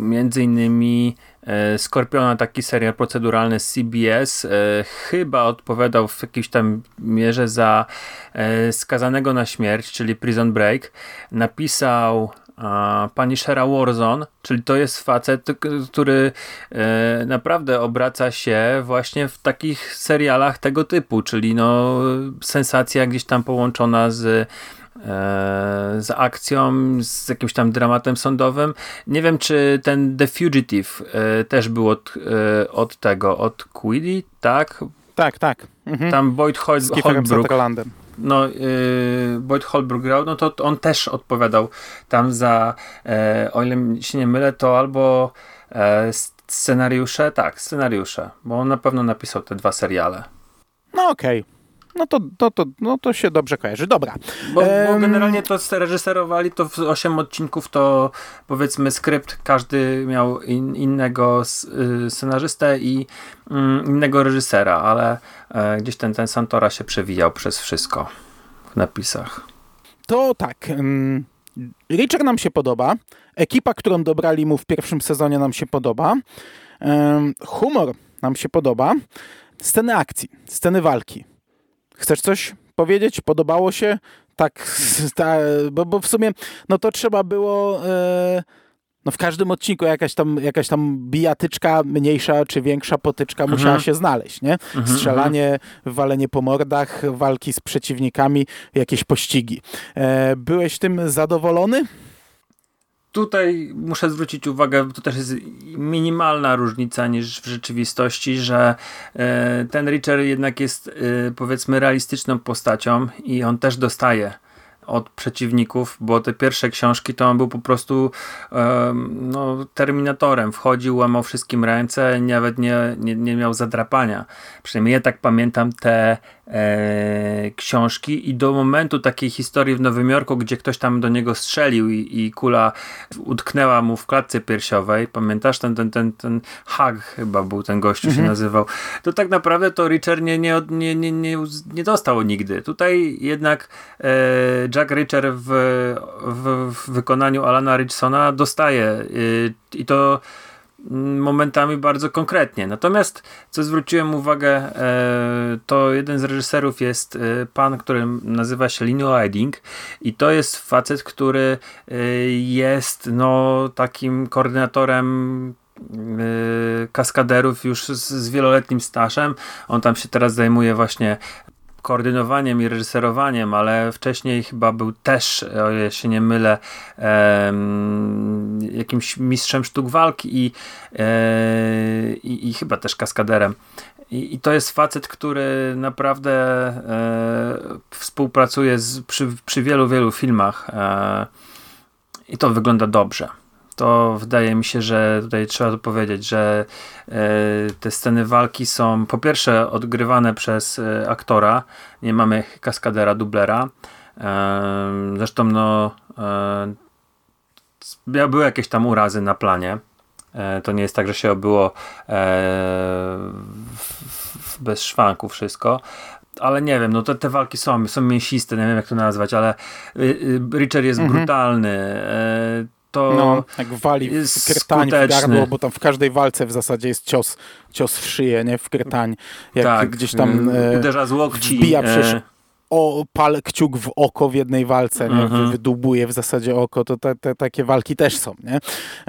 między innymi e, Skorpiona, taki serial proceduralny z C B S. E, chyba odpowiadał w jakiejś tam mierze za e, Skazanego na śmierć, czyli Prison Break. Napisał a, Punishera Warzone, czyli to jest facet, który e, naprawdę obraca się właśnie w takich serialach tego typu, czyli no sensacja gdzieś tam połączona z z akcją, z jakimś tam dramatem sądowym. Nie wiem, czy ten The Fugitive też był od, od tego, od Quibi, tak? Tak, tak. Mhm. Tam Boyd Hol- Holbrook. No, yy, Boyd Holbrook grał, no to on też odpowiadał tam za, yy, o ile się nie mylę, to albo yy, scenariusze, tak, scenariusze, bo on na pewno napisał te dwa seriale. No okej. Okay. No to, to, to, no to się dobrze kojarzy. Dobra. Bo, bo generalnie to reżyserowali to w osiem odcinków, to powiedzmy skrypt, każdy miał in, innego scenarzystę i mm, innego reżysera, ale e, gdzieś ten, ten Santora się przewijał przez wszystko w napisach. To tak. Reacher nam się podoba. Ekipa, którą dobrali mu w pierwszym sezonie nam się podoba. Um, humor nam się podoba. Sceny akcji, sceny walki. Chcesz coś powiedzieć? Podobało się? Tak, ta, bo, bo w sumie no to trzeba było e, no w każdym odcinku jakaś tam, jakaś tam bijatyczka, mniejsza czy większa potyczka mhm. musiała się znaleźć, nie? Mhm, Strzelanie, walenie po mordach, walki z przeciwnikami, jakieś pościgi. E, byłeś tym zadowolony? Tutaj muszę zwrócić uwagę, bo to też jest minimalna różnica niż w rzeczywistości, że e, ten Reacher jednak jest e, powiedzmy realistyczną postacią i on też dostaje od przeciwników, bo te pierwsze książki to on był po prostu e, no, terminatorem. Wchodził, łamał wszystkim ręce, nawet nie, nie, nie miał zadrapania. Przynajmniej ja tak pamiętam te e, książki i do momentu takiej historii w Nowym Jorku, gdzie ktoś tam do niego strzelił i, i kula utknęła mu w klatce piersiowej. Pamiętasz? Ten, ten, ten, ten Hawk chyba był, ten gościu mhm. się nazywał. To tak naprawdę to Reacher nie, nie, nie, nie, nie, nie dostał nigdy. Tutaj jednak e, Jack Reacher w, w, w wykonaniu Alana Ritchsona dostaje e, i to momentami bardzo konkretnie. Natomiast, co zwróciłem uwagę, to jeden z reżyserów jest pan, który nazywa się Lino Aiding i to jest facet, który jest no takim koordynatorem kaskaderów już z, z wieloletnim stażem. On tam się teraz zajmuje właśnie koordynowaniem i reżyserowaniem, ale wcześniej chyba był też, o ile się nie mylę, em, jakimś mistrzem sztuk walki i, e, i, i chyba też kaskaderem. I, i to jest facet, który naprawdę e, współpracuje z, przy, przy wielu, wielu filmach e, i to wygląda dobrze. To wydaje mi się, że tutaj trzeba to powiedzieć, że y, te sceny walki są po pierwsze odgrywane przez y, aktora, nie mamy kaskadera, dublera, y, zresztą no y, były jakieś tam urazy na planie, y, to nie jest tak, że się obyło y, w, w, bez szwanku wszystko. Ale nie wiem, no to te walki są, są mięsiste, nie wiem jak to nazwać, ale y, y, Reacher jest mhm. brutalny. Y, To no, jak wali w krtań, skuteczny. W gardło, bo tam w każdej walce w zasadzie jest cios, cios w szyję, nie? W krtań. Jak tak, gdzieś tam e, uderza z łokci. Wbija przecież e... o, pal kciuk w oko w jednej walce, nie? Mhm. Wydłubuje w zasadzie oko, to te, te, takie walki też są, nie?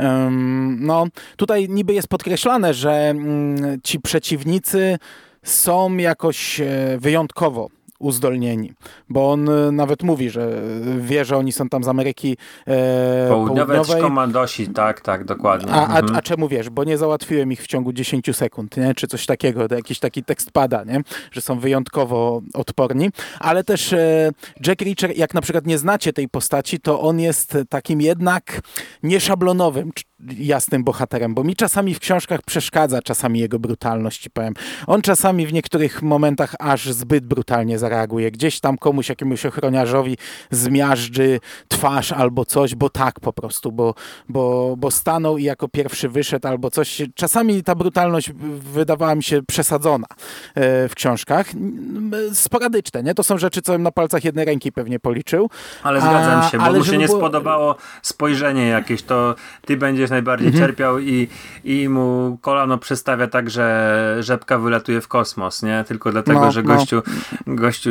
Um, no, tutaj niby jest podkreślane, że mm, ci przeciwnicy są jakoś e, wyjątkowo uzdolnieni, bo on nawet mówi, że wie, że oni są tam z Ameryki e, Południowej. Południowej komandosi, tak, tak, dokładnie. A, mhm. a, a czemu wiesz? Bo nie załatwiłem ich w ciągu dziesięciu sekund, nie? Czy coś takiego, jakiś taki tekst pada, nie? Że są wyjątkowo odporni, ale też e, Jack Reacher, jak na przykład nie znacie tej postaci, to on jest takim jednak nieszablonowym, jasnym bohaterem, bo mi czasami w książkach przeszkadza czasami jego brutalność, powiem. On czasami w niektórych momentach aż zbyt brutalnie zareaguje. Gdzieś tam komuś, jakiemuś ochroniarzowi zmiażdży twarz albo coś, bo tak po prostu, bo, bo, bo stanął i jako pierwszy wyszedł albo coś. Czasami ta brutalność wydawała mi się przesadzona w książkach. Sporadyczne, nie? To są rzeczy, co bym na palcach jednej ręki pewnie policzył. Ale zgadzam się, bo ale mu się nie było... spodobało spojrzenie jakieś, to ty będziesz najbardziej mhm. cierpiał i, i mu kolano przystawia tak, że rzepka wylatuje w kosmos, nie? Tylko dlatego, no, że gościu, no. gościu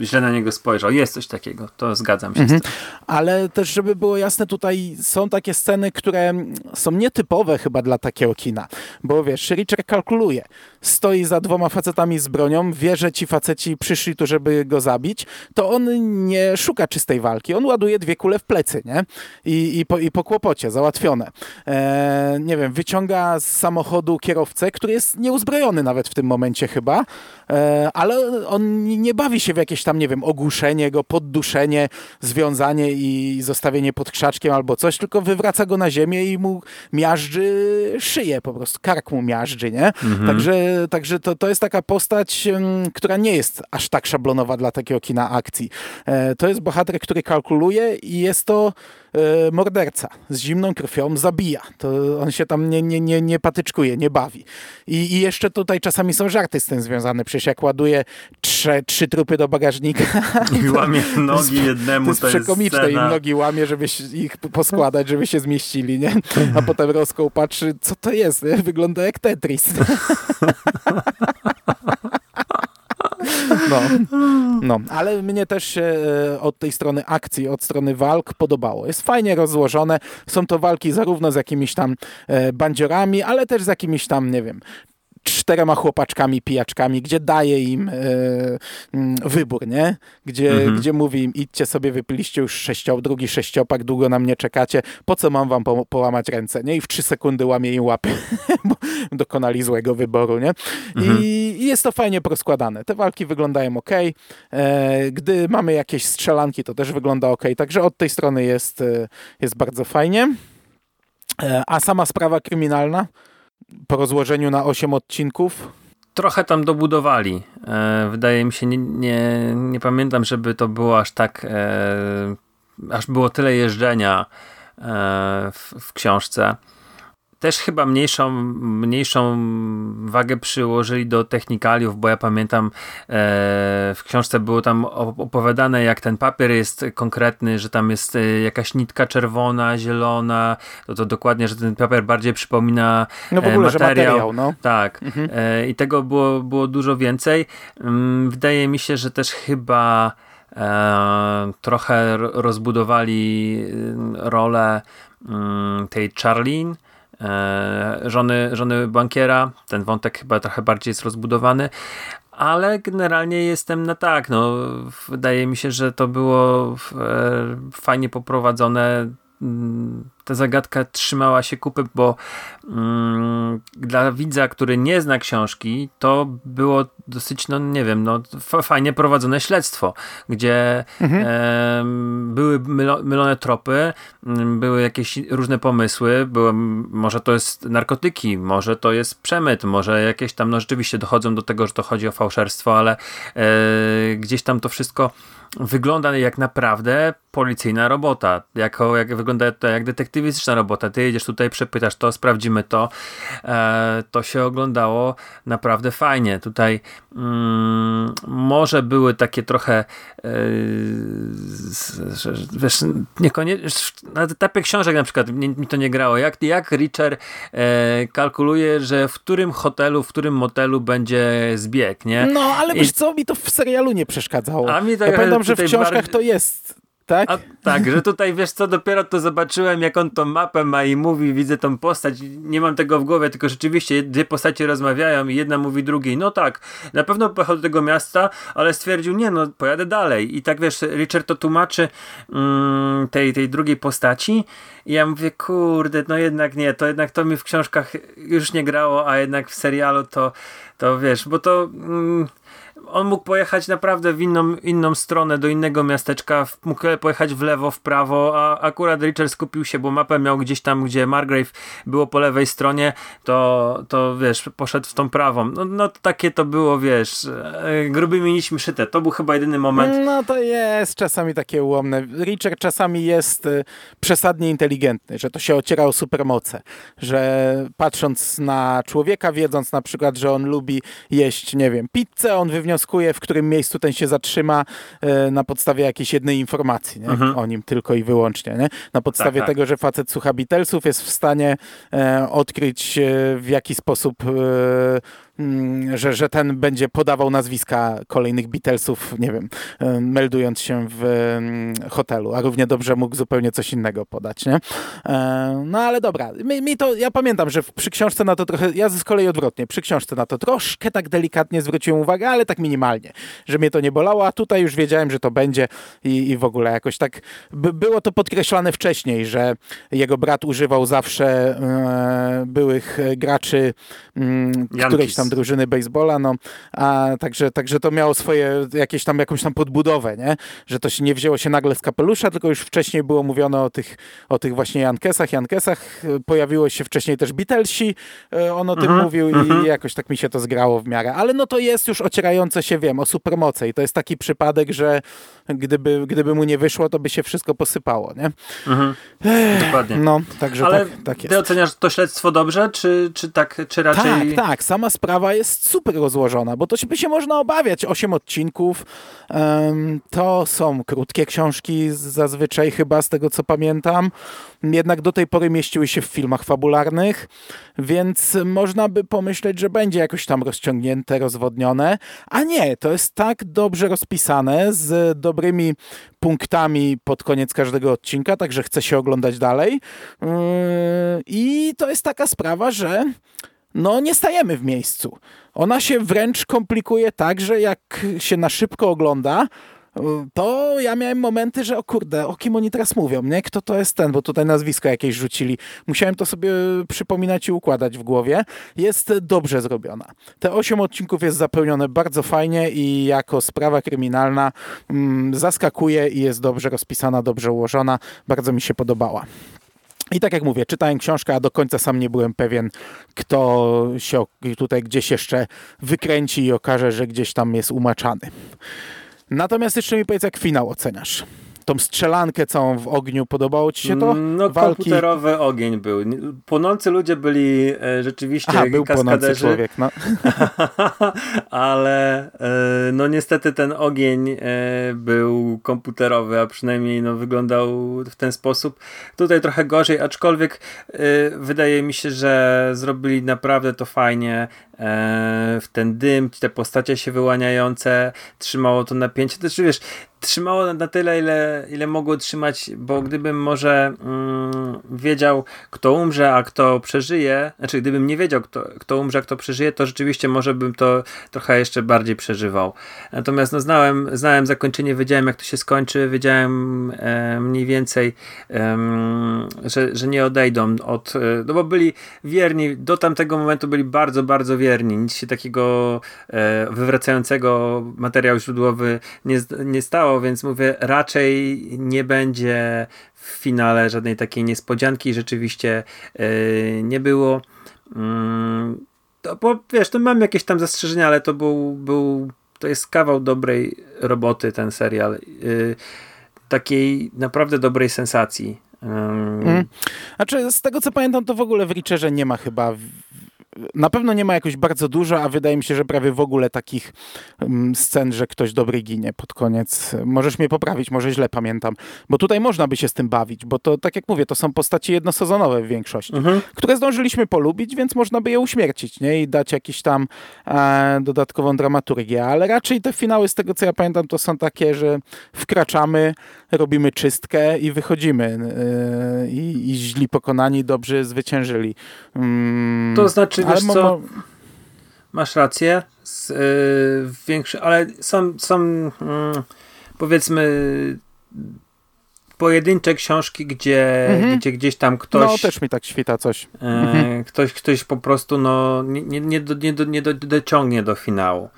źle na niego spojrzał. Jest coś takiego, to zgadzam się mhm. z tym. Ale też, żeby było jasne, tutaj są takie sceny, które są nietypowe chyba dla takiego kina, bo wiesz, Reacher kalkuluje. Stoi za dwoma facetami z bronią, wie, że ci faceci przyszli tu, żeby go zabić, to on nie szuka czystej walki. On ładuje dwie kule w plecy, nie? I, i, po, i po kłopocie, załatwione. Eee, nie wiem, wyciąga z samochodu kierowcę, który jest nieuzbrojony nawet w tym momencie chyba, eee, ale on nie bawi się w jakieś tam, nie wiem, ogłuszenie go, podduszenie, związanie i zostawienie pod krzaczkiem albo coś, tylko wywraca go na ziemię i mu miażdży szyję po prostu, kark mu miażdży, nie? Mhm. Także, także to, to jest taka postać, m, która nie jest aż tak szablonowa dla takiego kina akcji. Eee, to jest bohater, który kalkuluje i jest to eee, morderca z zimną krwią, zabija. To on się tam nie, nie, nie, nie patyczkuje, nie bawi. I, I jeszcze tutaj czasami są żarty z tym związane. Przecież jak ładuje trze, trzy trupy do bagażnika i łamie nogi jednemu, to jest, to jest przekomiczne. I nogi łamie, żeby ich poskładać, żeby się zmieścili, nie? A potem Roscoe patrzy, co to jest, nie? Wygląda jak Tetris. No. no, ale mnie też się od tej strony akcji, od strony walk podobało. Jest fajnie rozłożone. Są to walki zarówno z jakimiś tam bandziorami, ale też z jakimiś tam, nie wiem, czterema chłopaczkami, pijaczkami, gdzie daje im e, wybór, nie? Gdzie, mhm. gdzie mówi im, idźcie sobie, wypiliście już sześcio, drugi sześciopak, długo na mnie czekacie, po co mam wam po, połamać ręce, nie? I w trzy sekundy łamie i łapie, bo dokonali złego wyboru, nie? Mhm. I, I jest to fajnie proskładane. Te walki wyglądają ok. E, gdy mamy jakieś strzelanki, to też wygląda ok. Także od tej strony jest, jest bardzo fajnie. E, a sama sprawa kryminalna, po rozłożeniu na osiem odcinków. trochę tam dobudowali. E, wydaje mi się, nie, nie, nie pamiętam, żeby to było aż tak, e, aż było tyle jeżdżenia e, w, w książce. Też chyba mniejszą, mniejszą wagę przyłożyli do technikaliów, bo ja pamiętam e, w książce było tam opowiadane, jak ten papier jest konkretny, że tam jest jakaś nitka czerwona, zielona, to, to dokładnie, że ten papier bardziej przypomina no w ogóle, e, materiał. Że materiał no. Tak. Mhm. E, i tego było, było dużo więcej. Ym, wydaje mi się, że też chyba e, trochę rozbudowali rolę mm, tej Charlene, Żony, żony bankiera. Ten wątek chyba trochę bardziej jest rozbudowany, ale generalnie jestem na tak, no wydaje mi się, że to było fajnie poprowadzone. Ta zagadka trzymała się kupy, bo mm, dla widza, który nie zna książki, to było dosyć, no nie wiem, no f- fajnie prowadzone śledztwo, gdzie mhm. e, były mylo- mylone tropy, m, były jakieś różne pomysły, były, może to jest narkotyki, może to jest przemyt, może jakieś tam, no rzeczywiście dochodzą do tego, że to chodzi o fałszerstwo, ale e, gdzieś tam to wszystko wygląda jak naprawdę policyjna robota, jako, jak wygląda to jak detektywistyczna robota. Ty jedziesz tutaj, przepytasz to, sprawdzimy to. E, to się oglądało naprawdę fajnie. Tutaj mm, może były takie trochę e, że, wiesz, niekoniecznie na etapie książek na przykład mi, mi to nie grało. Jak, jak Reacher e, kalkuluje, że w którym hotelu, w którym motelu będzie zbieg, nie? No, ale wiesz I, co, mi to w serialu nie przeszkadzało. A mi tak, ja pamiętam, że w książkach bardziej... to jest... Tak? A, tak, że tutaj wiesz co, dopiero to zobaczyłem, jak on tą mapę ma i mówi, widzę tą postać, nie mam tego w głowie, tylko rzeczywiście dwie postacie rozmawiają i jedna mówi drugiej, no tak, na pewno pojechał do tego miasta, ale stwierdził, nie no, pojadę dalej. I tak wiesz, Richard to tłumaczy mm, tej, tej drugiej postaci i ja mówię, kurde, no jednak nie, to jednak to mi w książkach już nie grało, a jednak w serialu to, to wiesz, bo to... Mm, on mógł pojechać naprawdę w inną, inną stronę, do innego miasteczka, mógł pojechać w lewo, w prawo, a akurat Richard skupił się, bo mapę miał gdzieś tam, gdzie Margrave było po lewej stronie, to, to wiesz, poszedł w tą prawą. No, no takie to było, wiesz, grubymi nićmi szyte. To był chyba jedyny moment. No to jest czasami takie ułomne. Richard czasami jest przesadnie inteligentny, że to się ociera o supermoce, że patrząc na człowieka, wiedząc na przykład, że on lubi jeść, nie wiem, pizzę, on wywnioskuje w którym miejscu ten się zatrzyma y, na podstawie jakiejś jednej informacji, nie? Mhm. O nim tylko i wyłącznie. Nie? Na podstawie tak, tak. tego, że facet słucha Beatlesów, jest w stanie y, odkryć y, w jaki sposób y, Że, że ten będzie podawał nazwiska kolejnych Beatlesów, nie wiem, meldując się w hotelu, a równie dobrze mógł zupełnie coś innego podać, nie? No ale dobra, mi, mi to, ja pamiętam, że przy książce na to trochę, ja z kolei odwrotnie, przy książce na to troszkę tak delikatnie zwróciłem uwagę, ale tak minimalnie, że mnie to nie bolało, a tutaj już wiedziałem, że to będzie i, i w ogóle jakoś tak, by, było to podkreślane wcześniej, że jego brat używał zawsze e, byłych graczy m, którejś tam drużyny baseballa, no, a także, także to miało swoje, jakieś tam, jakąś tam podbudowę, nie? Że to się nie wzięło się nagle z kapelusza, tylko już wcześniej było mówione o tych, o tych właśnie Jankesach, Jankesach, pojawiło się wcześniej też Beatlesi, on o tym mm-hmm, mówił mm-hmm. i jakoś tak mi się to zgrało w miarę, ale no to jest już ocierające się, wiem, o supermoce i to jest taki przypadek, że gdyby, gdyby mu nie wyszło, to by się wszystko posypało, nie? Mm-hmm. Dokładnie. No, także ale tak, tak jest. Ty oceniasz to śledztwo dobrze, czy, czy tak, czy raczej... Tak, tak, sama sprawa Sprawa jest super rozłożona, bo to by się można obawiać. Osiem odcinków, to są krótkie książki zazwyczaj chyba, z tego co pamiętam. Jednak do tej pory mieściły się w filmach fabularnych, więc można by pomyśleć, że będzie jakoś tam rozciągnięte, rozwodnione. A nie, to jest tak dobrze rozpisane, z dobrymi punktami pod koniec każdego odcinka, także chce się oglądać dalej. I to jest taka sprawa, że no nie stajemy w miejscu. Ona się wręcz komplikuje tak, że jak się na szybko ogląda, to ja miałem momenty, że o kurde, o kim oni teraz mówią, nie? Kto to jest ten, bo tutaj nazwisko jakieś rzucili. Musiałem to sobie przypominać i układać w głowie. Jest dobrze zrobiona. Te osiem odcinków jest zapełnione bardzo fajnie i jako sprawa kryminalna mm, zaskakuje i jest dobrze rozpisana, dobrze ułożona. Bardzo mi się podobała. I tak jak mówię, czytałem książkę, a do końca sam nie byłem pewien, kto się tutaj gdzieś jeszcze wykręci i okaże, że gdzieś tam jest umaczany. Natomiast jeszcze mi powiedz, jak finał oceniasz? Tą strzelankę całą w ogniu, podobało ci się to? No, walki? Komputerowy ogień był. Płonący ludzie byli e, rzeczywiście Aha, był kaskaderzy. Człowiek, no. Ale e, no niestety ten ogień e, był komputerowy, a przynajmniej no, wyglądał w ten sposób. Tutaj trochę gorzej, aczkolwiek e, wydaje mi się, że zrobili naprawdę to fajnie. E, w ten dym, te postacie się wyłaniające, trzymało to napięcie. To znaczy, wiesz, trzymało na tyle, ile, ile mogło trzymać, bo gdybym może mm, wiedział, kto umrze, a kto przeżyje, znaczy gdybym nie wiedział, kto, kto umrze, a kto przeżyje, to rzeczywiście może bym to trochę jeszcze bardziej przeżywał. Natomiast no, znałem, znałem zakończenie, wiedziałem, jak to się skończy, wiedziałem e, mniej więcej, e, że, że nie odejdą od, no bo byli wierni, do tamtego momentu byli bardzo, bardzo wierni, nic się takiego e, wywracającego materiał źródłowy nie, nie stało, więc mówię, raczej nie będzie w finale żadnej takiej niespodzianki, rzeczywiście yy, nie było. Yy, to, bo wiesz, to mam jakieś tam zastrzeżenia, ale to był, był to jest kawał dobrej roboty ten serial. Yy, takiej naprawdę dobrej sensacji. Yy. Hmm. Znaczy, z tego co pamiętam, to w ogóle w Reacherze nie ma chyba... Na pewno nie ma jakoś bardzo dużo, a wydaje mi się, że prawie w ogóle takich scen, że ktoś dobry ginie pod koniec. Możesz mnie poprawić, może źle pamiętam, bo tutaj można by się z tym bawić, bo to, tak jak mówię, to są postacie jednosezonowe w większości, mhm. które zdążyliśmy polubić, więc można by je uśmiercić, nie? I dać jakiś tam e, dodatkową dramaturgię, ale raczej te finały, z tego co ja pamiętam, to są takie, że wkraczamy, robimy czystkę i wychodzimy. E, i, I źli pokonani, dobrzy zwyciężyli. Mm. To znaczy, wiesz co, masz rację, z, yy, większy, ale są, są yy, powiedzmy pojedyncze książki, gdzie, mhm. gdzie gdzieś tam ktoś... No też mi tak świta coś. Yy, mhm. ktoś, ktoś po prostu no, nie, nie, nie, do, nie, do, nie do, dociągnie do finału.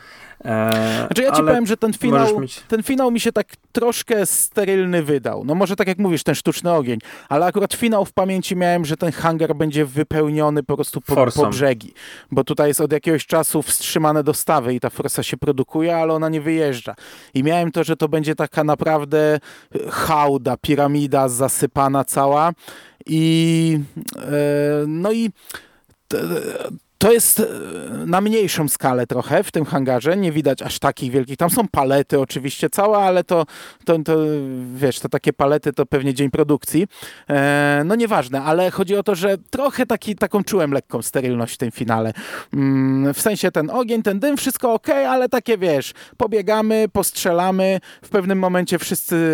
Znaczy ja ci powiem, że ten finał, mieć... ten finał mi się tak troszkę sterylny wydał. No może tak jak mówisz, ten sztuczny ogień, ale akurat finał w pamięci miałem, że ten hangar będzie wypełniony po prostu po, po brzegi, bo tutaj jest od jakiegoś czasu wstrzymane dostawy i ta forsa się produkuje, ale ona nie wyjeżdża. I miałem to, że to będzie taka naprawdę hałda, piramida zasypana cała i yy, no i t, to jest na mniejszą skalę trochę w tym hangarze, nie widać aż takich wielkich, tam są palety oczywiście całe, ale to, to, to wiesz, to takie palety to pewnie dzień produkcji, e, no nieważne, ale chodzi o to, że trochę taki, taką czułem lekką sterylność w tym finale, mm, w sensie ten ogień, ten dym, wszystko ok, ale takie wiesz, pobiegamy, postrzelamy, w pewnym momencie wszyscy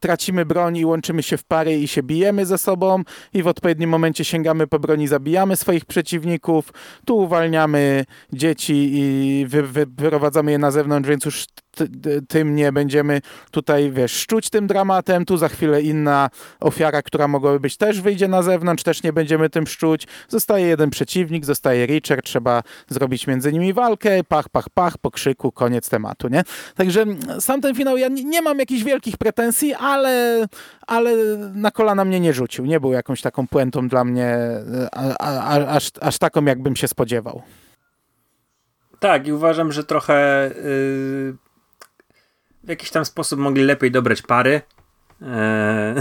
tracimy broń i łączymy się w pary i się bijemy ze sobą i w odpowiednim momencie sięgamy po broń i zabijamy swoich przeciwników. Tu uwalniamy dzieci i wy, wy, wyprowadzamy je na zewnątrz, więc już ty, ty, tym nie będziemy tutaj, wiesz, szczuć tym dramatem. Tu za chwilę inna ofiara, która mogłaby być, też wyjdzie na zewnątrz, też nie będziemy tym szczuć. Zostaje jeden przeciwnik, zostaje Reacher, trzeba zrobić między nimi walkę, pach, pach, pach, po krzyku, koniec tematu, nie? Także sam ten finał, ja nie, nie mam jakichś wielkich pretensji, ale, ale na kolana mnie nie rzucił. Nie był jakąś taką puentą dla mnie, a, a, a, aż, aż taką, jakbym się spodziewał. Tak, i uważam, że trochę yy, w jakiś tam sposób mogli lepiej dobrać pary. Eee,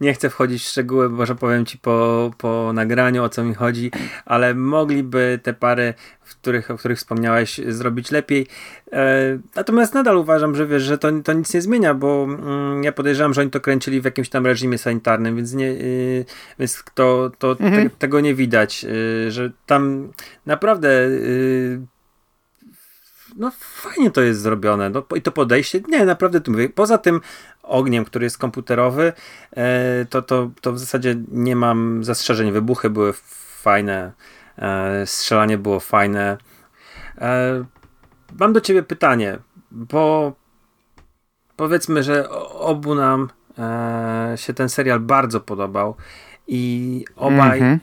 nie chcę wchodzić w szczegóły, bo może powiem ci po, po nagraniu, o co mi chodzi, ale mogliby te pary, w których, o których wspomniałeś, zrobić lepiej. Eee, natomiast nadal uważam, że wiesz, że to, to nic nie zmienia, bo mm, ja podejrzewam, że oni to kręcili w jakimś tam reżimie sanitarnym, więc, nie, yy, więc to, to mhm. te, tego nie widać, yy, że tam naprawdę yy, no fajnie to jest zrobione, no, i to podejście, nie, naprawdę tu mówię, poza tym ogniem, który jest komputerowy, e, to, to, to w zasadzie nie mam zastrzeżeń, wybuchy były fajne, e, strzelanie było fajne. E, mam do ciebie pytanie, bo powiedzmy, że obu nam e, się ten serial bardzo podobał i obaj mm-hmm.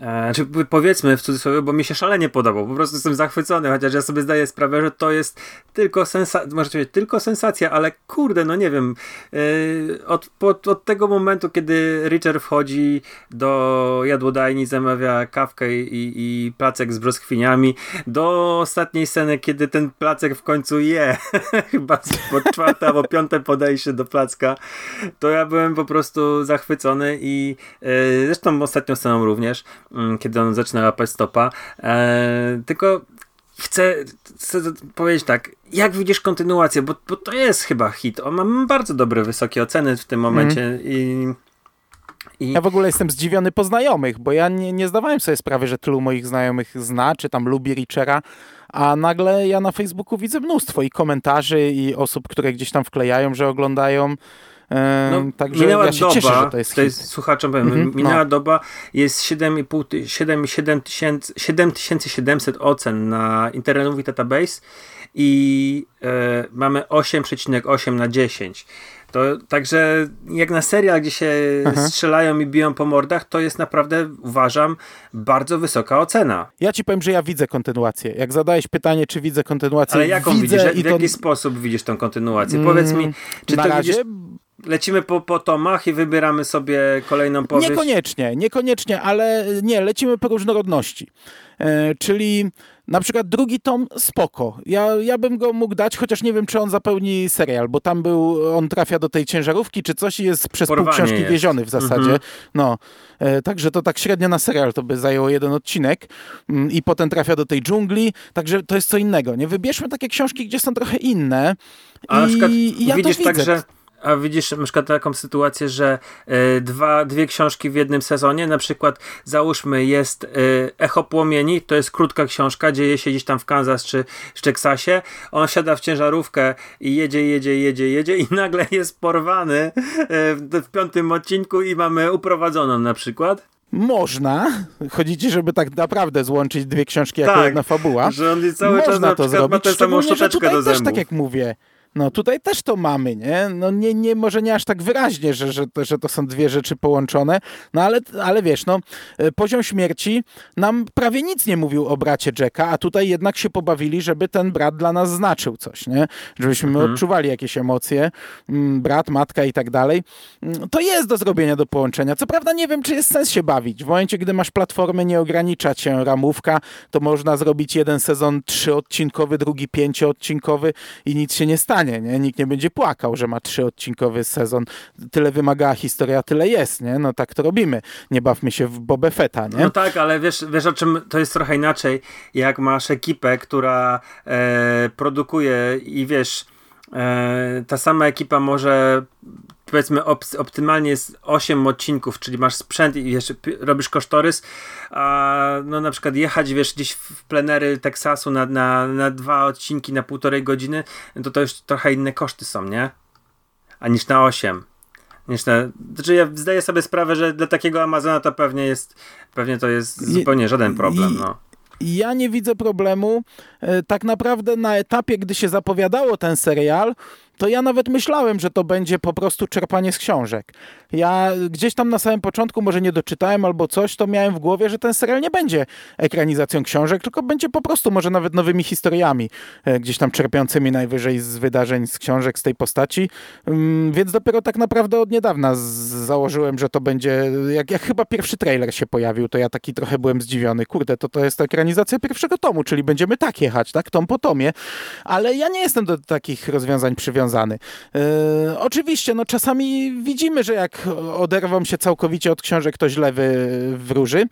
E, czy powiedzmy w cudzysłowie, bo mi się szalenie podobał, po prostu jestem zachwycony, chociaż ja sobie zdaję sprawę, że to jest tylko sensacja, może powiedzieć, tylko sensacja, ale kurde, no nie wiem, yy, od, pod, od tego momentu, kiedy Reacher wchodzi do jadłodajni, zamawia kawkę i, i placek z brzoskwiniami, do ostatniej sceny, kiedy ten placek w końcu je, chyba po czwarte albo piąte podejście do placka, to ja byłem po prostu zachwycony i yy, zresztą ostatnią sceną również, kiedy on zaczyna łapać stopa. Eee, tylko chcę, chcę powiedzieć tak, jak widzisz kontynuację, bo, bo to jest chyba hit. On ma bardzo dobre, wysokie oceny w tym momencie. Mm. I, i... Ja w ogóle jestem zdziwiony po znajomych, bo ja nie, nie zdawałem sobie sprawy, że tylu moich znajomych zna, czy tam lubi Reachera, a nagle ja na Facebooku widzę mnóstwo i komentarzy, i osób, które gdzieś tam wklejają, że oglądają. No, także minęła ja się doba, cieszę, że to jest, to jest słuchaczom powiem, mm-hmm, minęła no. doba, jest siedem tysięcy siedemset ocen na Internet Movie Database i e, mamy osiem przecinek osiem na dziesięć. To, także jak na serial, gdzie się Aha. strzelają i biją po mordach, to jest naprawdę, uważam, bardzo wysoka ocena. Ja ci powiem, że ja widzę kontynuację. Jak zadałeś pytanie, czy widzę kontynuację, ale jaką widzę, widzisz? I w to... jaki sposób widzisz tą kontynuację? Mm, Powiedz mi, czy to razie... widzisz... Lecimy po, po tomach i wybieramy sobie kolejną powieść? Niekoniecznie, niekoniecznie, ale nie, lecimy po różnorodności. E, czyli na przykład drugi tom, spoko. Ja, ja bym go mógł dać, chociaż nie wiem, czy on zapełni serial, bo tam był, on trafia do tej ciężarówki, czy coś i jest przez pół książki wieziony w zasadzie. Mhm. No, e, także to tak średnio na serial to by zajęło jeden odcinek m, i potem trafia do tej dżungli, także to jest co innego. Nie, wybierzmy takie książki, gdzie są trochę inne A i, i ja widzisz to widzę. Także... A widzisz na przykład taką sytuację, że y, dwa, dwie książki w jednym sezonie, na przykład załóżmy jest y, Echo Płomieni, to jest krótka książka, dzieje się gdzieś tam w Kansas czy w Teksasie, on siada w ciężarówkę i jedzie, jedzie, jedzie, jedzie i nagle jest porwany y, w, w piątym odcinku i mamy Uprowadzoną na przykład. Można. Chodzi ci, żeby tak naprawdę złączyć dwie książki jako tak, jedna fabuła. Że on cały Można czas na to zrobić, ma tę samą szczoteczkę do zębów. Tak jak mówię. No tutaj też to mamy, nie? No nie, nie może nie aż tak wyraźnie, że, że, że to są dwie rzeczy połączone, no ale, ale wiesz, no Poziom Śmierci nam prawie nic nie mówił o bracie Jacka, a tutaj jednak się pobawili, żeby ten brat dla nas znaczył coś, nie? Żebyśmy mhm. odczuwali jakieś emocje, brat, matka i tak dalej. To jest do zrobienia, do połączenia. Co prawda nie wiem, czy jest sens się bawić. W momencie, gdy masz platformę, nie ogranicza cię ramówka, to można zrobić jeden sezon trzyodcinkowy, drugi pięcioodcinkowy i nic się nie stanie. Nie? Nikt nie będzie płakał, że ma trzyodcinkowy sezon. Tyle wymagała historia, tyle jest, nie? No tak to robimy. Nie bawmy się w Bobę Fetta, nie? No tak, ale wiesz, wiesz o czym, to jest trochę inaczej, jak masz ekipę, która e, produkuje i wiesz, e, ta sama ekipa może powiedzmy op- optymalnie jest osiem odcinków, czyli masz sprzęt i jeszcze p- robisz kosztorys, a no na przykład jechać wiesz gdzieś w plenery Teksasu na, na, na dwa odcinki, na półtorej godziny, to to już trochę inne koszty są, nie? A niż na osiem. Niż na... Znaczy ja zdaję sobie sprawę, że dla takiego Amazona to pewnie jest, pewnie to jest nie, zupełnie żaden problem, nie. No. Ja nie widzę problemu. Tak naprawdę na etapie, gdy się zapowiadało ten serial, to ja nawet myślałem, że to będzie po prostu czerpanie z książek. Ja gdzieś tam na samym początku, może nie doczytałem albo coś, to miałem w głowie, że ten serial nie będzie ekranizacją książek, tylko będzie po prostu może nawet nowymi historiami, gdzieś tam czerpiącymi najwyżej z wydarzeń, z książek, z tej postaci. Więc dopiero tak naprawdę od niedawna założyłem, że to będzie, jak, jak chyba pierwszy trailer się pojawił, to ja taki trochę byłem zdziwiony. Kurde, to to jest ekranizacja pierwszego tomu, czyli będziemy tak jechać, tak? Tom po tomie. Ale ja nie jestem do takich rozwiązań przywiązany. Yy, oczywiście, no czasami widzimy, że jak oderwą się całkowicie od książek, to źle wy, wróży,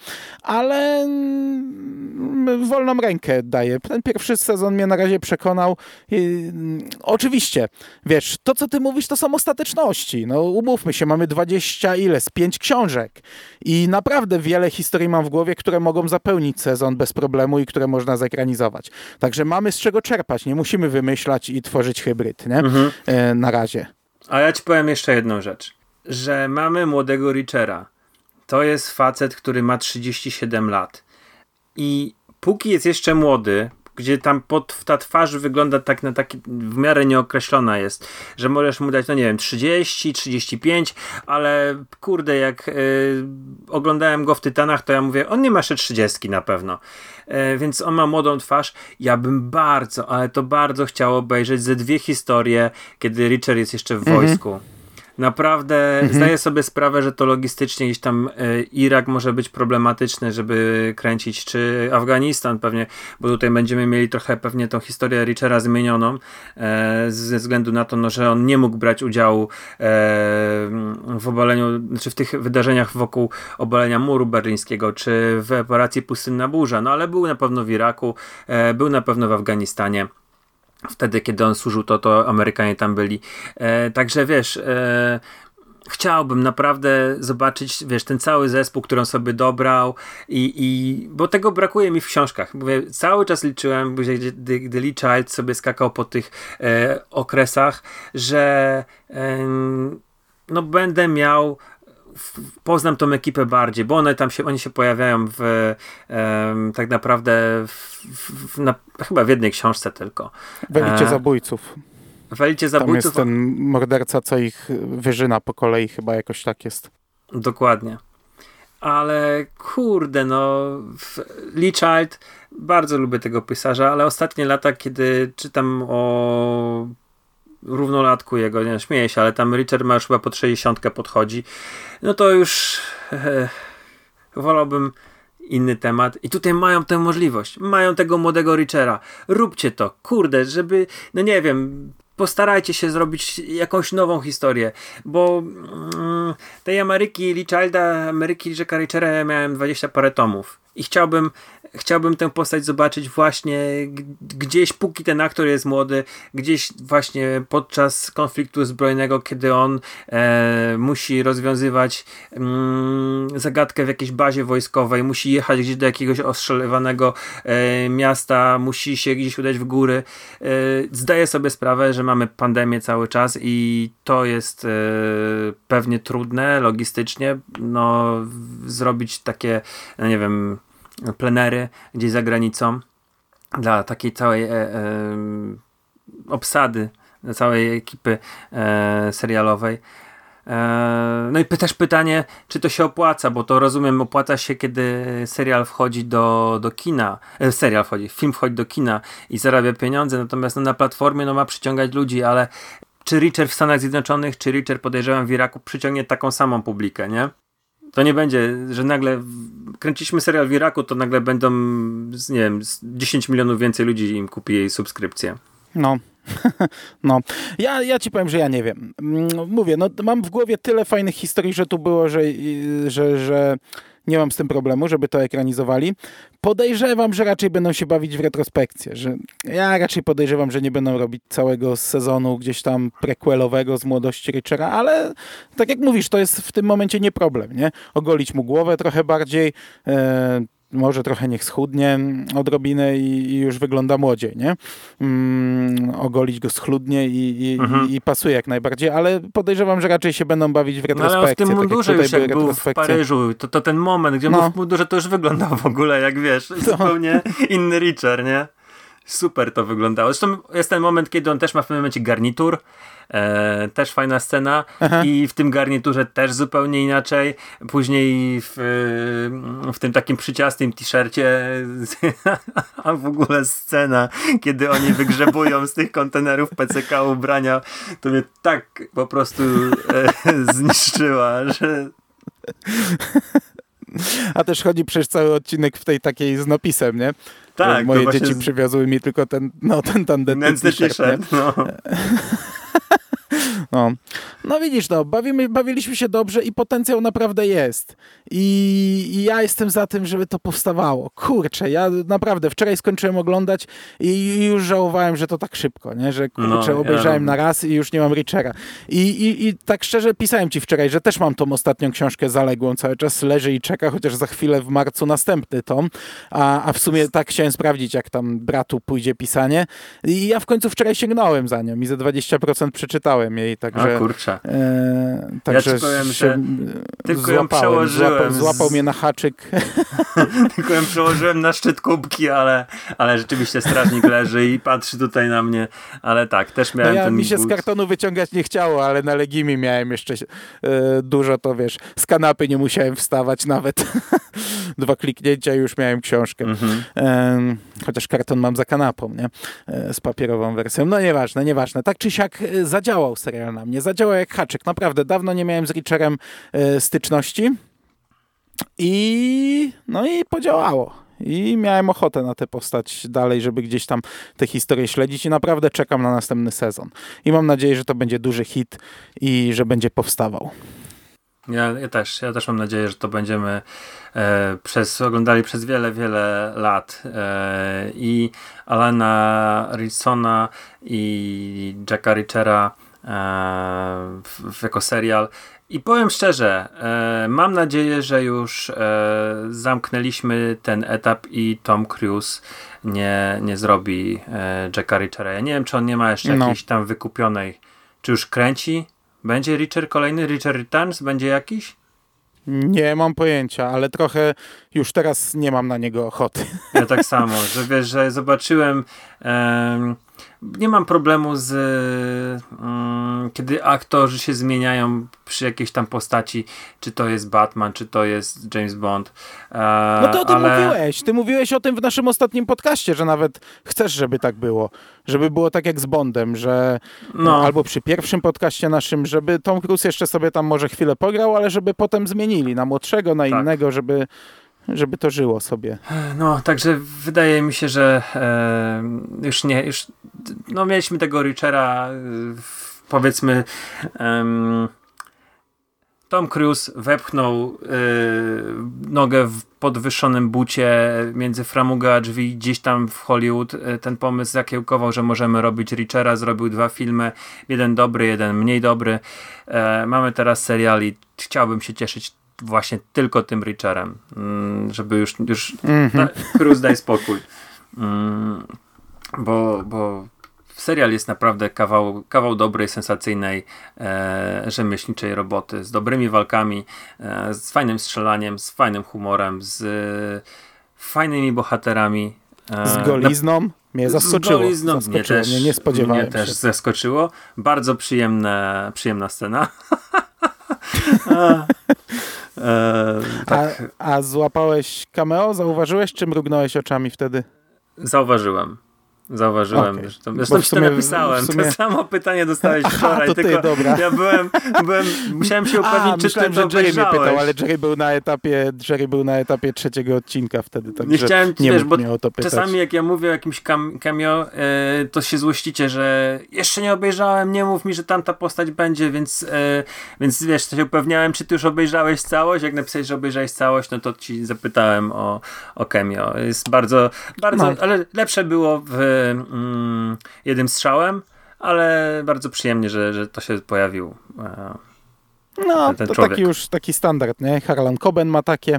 ale mm, wolną rękę daję. Ten pierwszy sezon mnie na razie przekonał. Yy, oczywiście, wiesz, to co ty mówisz, to są ostateczności. No umówmy się, mamy dwadzieścia ile? Z pięć książek i naprawdę wiele historii mam w głowie, które mogą zapełnić sezon bez problemu i które można zekranizować. Także mamy z czego czerpać, nie musimy wymyślać i tworzyć hybryd, nie? Mhm. Na razie. A ja ci powiem jeszcze jedną rzecz, że mamy młodego Reachera. To jest facet, który ma trzydzieści siedem lat i póki jest jeszcze młody, gdzie tam pod ta twarz wygląda tak na taki, w miarę nieokreślona jest, że możesz mu dać, no nie wiem, trzydzieści, trzydzieści pięć, ale kurde, jak y, oglądałem go w Tytanach, to ja mówię, on nie ma jeszcze trzydziestki na pewno, y, więc on ma młodą twarz. Ja bym bardzo, ale to bardzo chciał obejrzeć ze dwie historie, kiedy Reacher jest jeszcze w mhm. wojsku. Naprawdę mhm. zdaję sobie sprawę, że to logistycznie gdzieś tam y, Irak może być problematyczny, żeby kręcić, czy Afganistan pewnie, bo tutaj będziemy mieli trochę pewnie tą historię Reachera zmienioną e, ze względu na to, no, że on nie mógł brać udziału e, w obaleniu, znaczy w tych wydarzeniach wokół obalenia muru berlińskiego, czy w operacji Pustynna Burza, no ale był na pewno w Iraku, e, był na pewno w Afganistanie. Wtedy, kiedy on służył, to, to Amerykanie tam byli. E, także wiesz, e, chciałbym naprawdę zobaczyć, wiesz, ten cały zespół, który on sobie dobrał, i, i, bo tego brakuje mi w książkach. Mówię, cały czas liczyłem, gdy, gdy Lee Child sobie skakał po tych e, okresach, że e, no, będę miał poznam tą ekipę bardziej, bo one tam się, oni się pojawiają w e, tak naprawdę w, w, na, chyba w jednej książce tylko. W Elicie Zabójców. W Elicie Zabójców. Tam jest ten morderca, co ich wyrzyna po kolei, chyba jakoś tak jest. Dokładnie. Ale kurde, no Lee Child, bardzo lubię tego pisarza, ale ostatnie lata, kiedy czytam o równolatku jego, nie śmieję się, ale tam Richard ma już chyba pod sześćdziesiątkę podchodzi, no to już e, wolałbym inny temat. I tutaj mają tę możliwość, mają tego młodego Richera, róbcie to, kurde, żeby, no nie wiem, postarajcie się zrobić jakąś nową historię, bo mm, tej Ameryki Lee Childa, Ameryki Jacka Richera ja miałem dwadzieścia parę tomów i chciałbym Chciałbym tę postać zobaczyć właśnie gdzieś, póki ten aktor jest młody, gdzieś właśnie podczas konfliktu zbrojnego, kiedy on e, musi rozwiązywać mm, zagadkę w jakiejś bazie wojskowej, musi jechać gdzieś do jakiegoś ostrzeliwanego e, miasta, musi się gdzieś udać w góry. E, zdaję sobie sprawę, że mamy pandemię cały czas i to jest e, pewnie trudne logistycznie, no zrobić takie, no nie wiem, plenery gdzieś za granicą dla takiej całej e, e, obsady, dla całej ekipy e, serialowej. E, no i też pytanie, czy to się opłaca, bo to rozumiem, opłaca się, kiedy serial wchodzi do, do kina, e, serial wchodzi, film wchodzi do kina i zarabia pieniądze, natomiast no, na platformie no, ma przyciągać ludzi, ale czy Reacher w Stanach Zjednoczonych, czy Reacher, podejrzewam, w Iraku przyciągnie taką samą publikę, nie? To nie będzie, że nagle kręciliśmy serial w Iraku, to nagle będą, nie wiem, dziesięć milionów więcej ludzi im kupi jej subskrypcję. No, no. Ja, ja ci powiem, że ja nie wiem. Mówię, no mam w głowie tyle fajnych historii, że tu było, że, że, że nie mam z tym problemu, żeby to ekranizowali. Podejrzewam, że raczej będą się bawić w retrospekcję, że ja raczej podejrzewam, że nie będą robić całego sezonu gdzieś tam prequelowego z młodości Richera, ale tak jak mówisz, to jest w tym momencie nie problem, nie? Ogolić mu głowę trochę bardziej, yy, może trochę niech schudnie odrobinę i, i już wygląda młodziej, nie? Mm, ogolić go schludnie i, i, mhm. i, i pasuje jak najbardziej, ale podejrzewam, że raczej się będą bawić w retrospekcję. No ale w tym mundurze tak jak już jak był w Paryżu, to, to ten moment, gdzie no. był w mundurze, to już wyglądał w ogóle, jak wiesz, no. zupełnie inny Richard, nie? Super to wyglądało. Zresztą jest ten moment, kiedy on też ma w tym momencie garnitur. E, też fajna scena. Aha. I w tym garniturze też zupełnie inaczej. Później w, w tym takim przyciastym t-shircie. A w ogóle scena, kiedy oni wygrzebują z tych kontenerów P C K ubrania, to mnie tak po prostu e, zniszczyła, że... A też chodzi przez cały odcinek w tej takiej z napisem, nie? Tak. Moje to dzieci z... przywiozły mi tylko ten, no, ten tandetny t-shirt. No. No. no widzisz, no, bawimy, bawiliśmy się dobrze i potencjał naprawdę jest. I, I ja jestem za tym, żeby to powstawało. Kurczę, ja naprawdę wczoraj skończyłem oglądać i już żałowałem, że to tak szybko, nie? Że kurczę, no, obejrzałem ja... na raz i już nie mam Richera. I, i, I tak szczerze pisałem ci wczoraj, że też mam tą ostatnią książkę zaległą. Cały czas leży i czeka, chociaż za chwilę w marcu następny tom. A, a w sumie tak chciałem sprawdzić, jak tam bratu pójdzie pisanie. I ja w końcu wczoraj sięgnąłem za nią i ze dwadzieścia procent przeczytałem jej. Także, o kurczę. E, także ja powiem, się tylko ją przełożyłem. Złapał, złapał mnie na haczyk. Tylko ją przełożyłem na szczyt kubki, ale, ale rzeczywiście strażnik leży i patrzy tutaj na mnie. Ale tak, też miałem no ja, ten mi się but. Z kartonu wyciągać nie chciało, ale na Legimi miałem jeszcze e, dużo, to wiesz, z kanapy nie musiałem wstawać nawet. Dwa kliknięcia i już miałem książkę. Mhm. E, chociaż karton mam za kanapą, nie? E, z papierową wersją. No nieważne, nieważne. Tak czy siak zadziałał serial na mnie. Zadziałał jak haczyk. Naprawdę, dawno nie miałem z Reacherem e, styczności. I no i podziałało. I miałem ochotę na tę postać dalej, żeby gdzieś tam tę historię śledzić i naprawdę czekam na następny sezon. I mam nadzieję, że to będzie duży hit i że będzie powstawał. Ja, ja też. Ja też mam nadzieję, że to będziemy e, przez, oglądali przez wiele, wiele lat. E, I Alana Ritchsona i Jacka Reachera e, w, w, jako serial. I powiem szczerze, e, mam nadzieję, że już e, zamknęliśmy ten etap i Tom Cruise nie, nie zrobi e, Jacka Reachera. Ja nie wiem, czy on nie ma jeszcze no. jakiejś tam wykupionej. Czy już kręci? Będzie Reacher kolejny? Reacher Returns? Będzie jakiś? Nie mam pojęcia, ale trochę już teraz nie mam na niego ochoty. Ja tak samo, że wiesz, że zobaczyłem... E, nie mam problemu z mm, kiedy aktorzy się zmieniają przy jakiejś tam postaci, czy to jest Batman, czy to jest James Bond. E, no to o tym ale... mówiłeś. Ty mówiłeś o tym w naszym ostatnim podcaście, że nawet chcesz, żeby tak było. Żeby było tak jak z Bondem, że no. albo przy pierwszym podcaście naszym, żeby Tom Cruise jeszcze sobie tam może chwilę pograł, ale żeby potem zmienili na młodszego, na tak. innego, żeby... żeby to żyło sobie. No, także wydaje mi się, że e, już nie, już no mieliśmy tego Reachera, powiedzmy em, Tom Cruise wepchnął e, nogę w podwyższonym bucie między framugę a drzwi gdzieś tam w Hollywood. E, ten pomysł zakiełkował, że możemy robić Reachera, zrobił dwa filmy, jeden dobry, jeden mniej dobry. E, mamy teraz serial i chciałbym się cieszyć właśnie tylko tym Reacherem, żeby już, już mm-hmm. Cruise daj spokój, mm, bo, bo serial jest naprawdę kawał, kawał dobrej, sensacyjnej, e, rzemieślniczej roboty, z dobrymi walkami, e, z fajnym strzelaniem, z fajnym humorem, z e, fajnymi bohaterami. E, z golizną? Na... Mnie zaskoczyło. Golizną. zaskoczyło. Mnie, też, mnie nie spodziewałem mnie też się. zaskoczyło. Bardzo przyjemne, przyjemna scena. A, e, tak. a, a złapałeś cameo? Zauważyłeś, czy mrugnąłeś oczami wtedy? Zauważyłem. Zauważyłem. Okay. Zresztą, zresztą ci to napisałem. Sumie... To samo pytanie dostałeś Aha, wczoraj. To ty, tylko dobra. Ja byłem, byłem... Musiałem się upewnić, a, czy myślałem, ty to że Jerry mnie pytał, ale Jerry był na etapie, Jerry był na etapie trzeciego odcinka wtedy. Tak, nie chciałem, nie wiesz, bo to czasami jak ja mówię o jakimś cameo, yy, to się złościcie, że jeszcze nie obejrzałem, nie mów mi, że tamta postać będzie, więc, yy, więc wiesz, to się upewniałem, czy ty już obejrzałeś całość. Jak napisałeś, że obejrzałeś całość, no to ci zapytałem o, o cameo. Jest bardzo, bardzo, no. ale lepsze było w jednym strzałem, ale bardzo przyjemnie, że, że to się pojawił. No, ten, ten to człowiek. Taki już taki standard, nie? Harlan Coben ma takie,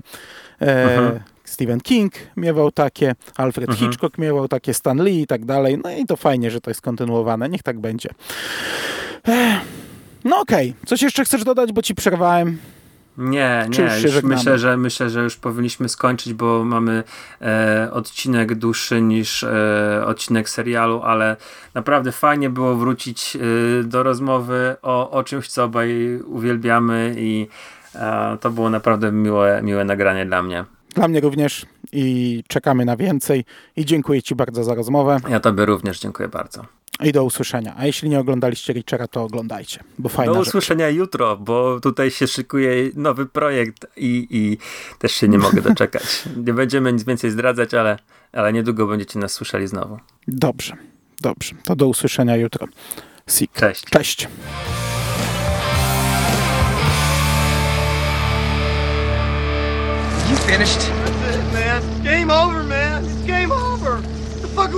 e, Stephen King miewał takie, Alfred mhm. Hitchcock miewał takie, Stan Lee i tak dalej. No i to fajnie, że to jest kontynuowane. Niech tak będzie. E, no okej. Okay. Coś jeszcze chcesz dodać, bo ci przerwałem. Nie, nie, już już myślę, że, myślę, że już powinniśmy skończyć, bo mamy e, odcinek dłuższy niż e, odcinek serialu, ale naprawdę fajnie było wrócić e, do rozmowy o, o czymś, co obaj uwielbiamy i e, to było naprawdę miłe, miłe nagranie dla mnie. Dla mnie również i czekamy na więcej i dziękuję ci bardzo za rozmowę. Ja tobie również dziękuję bardzo. I do usłyszenia. A jeśli nie oglądaliście Reachera, to oglądajcie, bo fajna Do usłyszenia rzecz. Jutro, bo tutaj się szykuje nowy projekt i, i też się nie mogę doczekać. Nie będziemy nic więcej zdradzać, ale, ale niedługo będziecie nas słyszeli znowu. Dobrze, dobrze. To do usłyszenia jutro. Sik. Cześć. Cześć. You finished? That's it, man. It's game over, man. It's game over. What the fuck are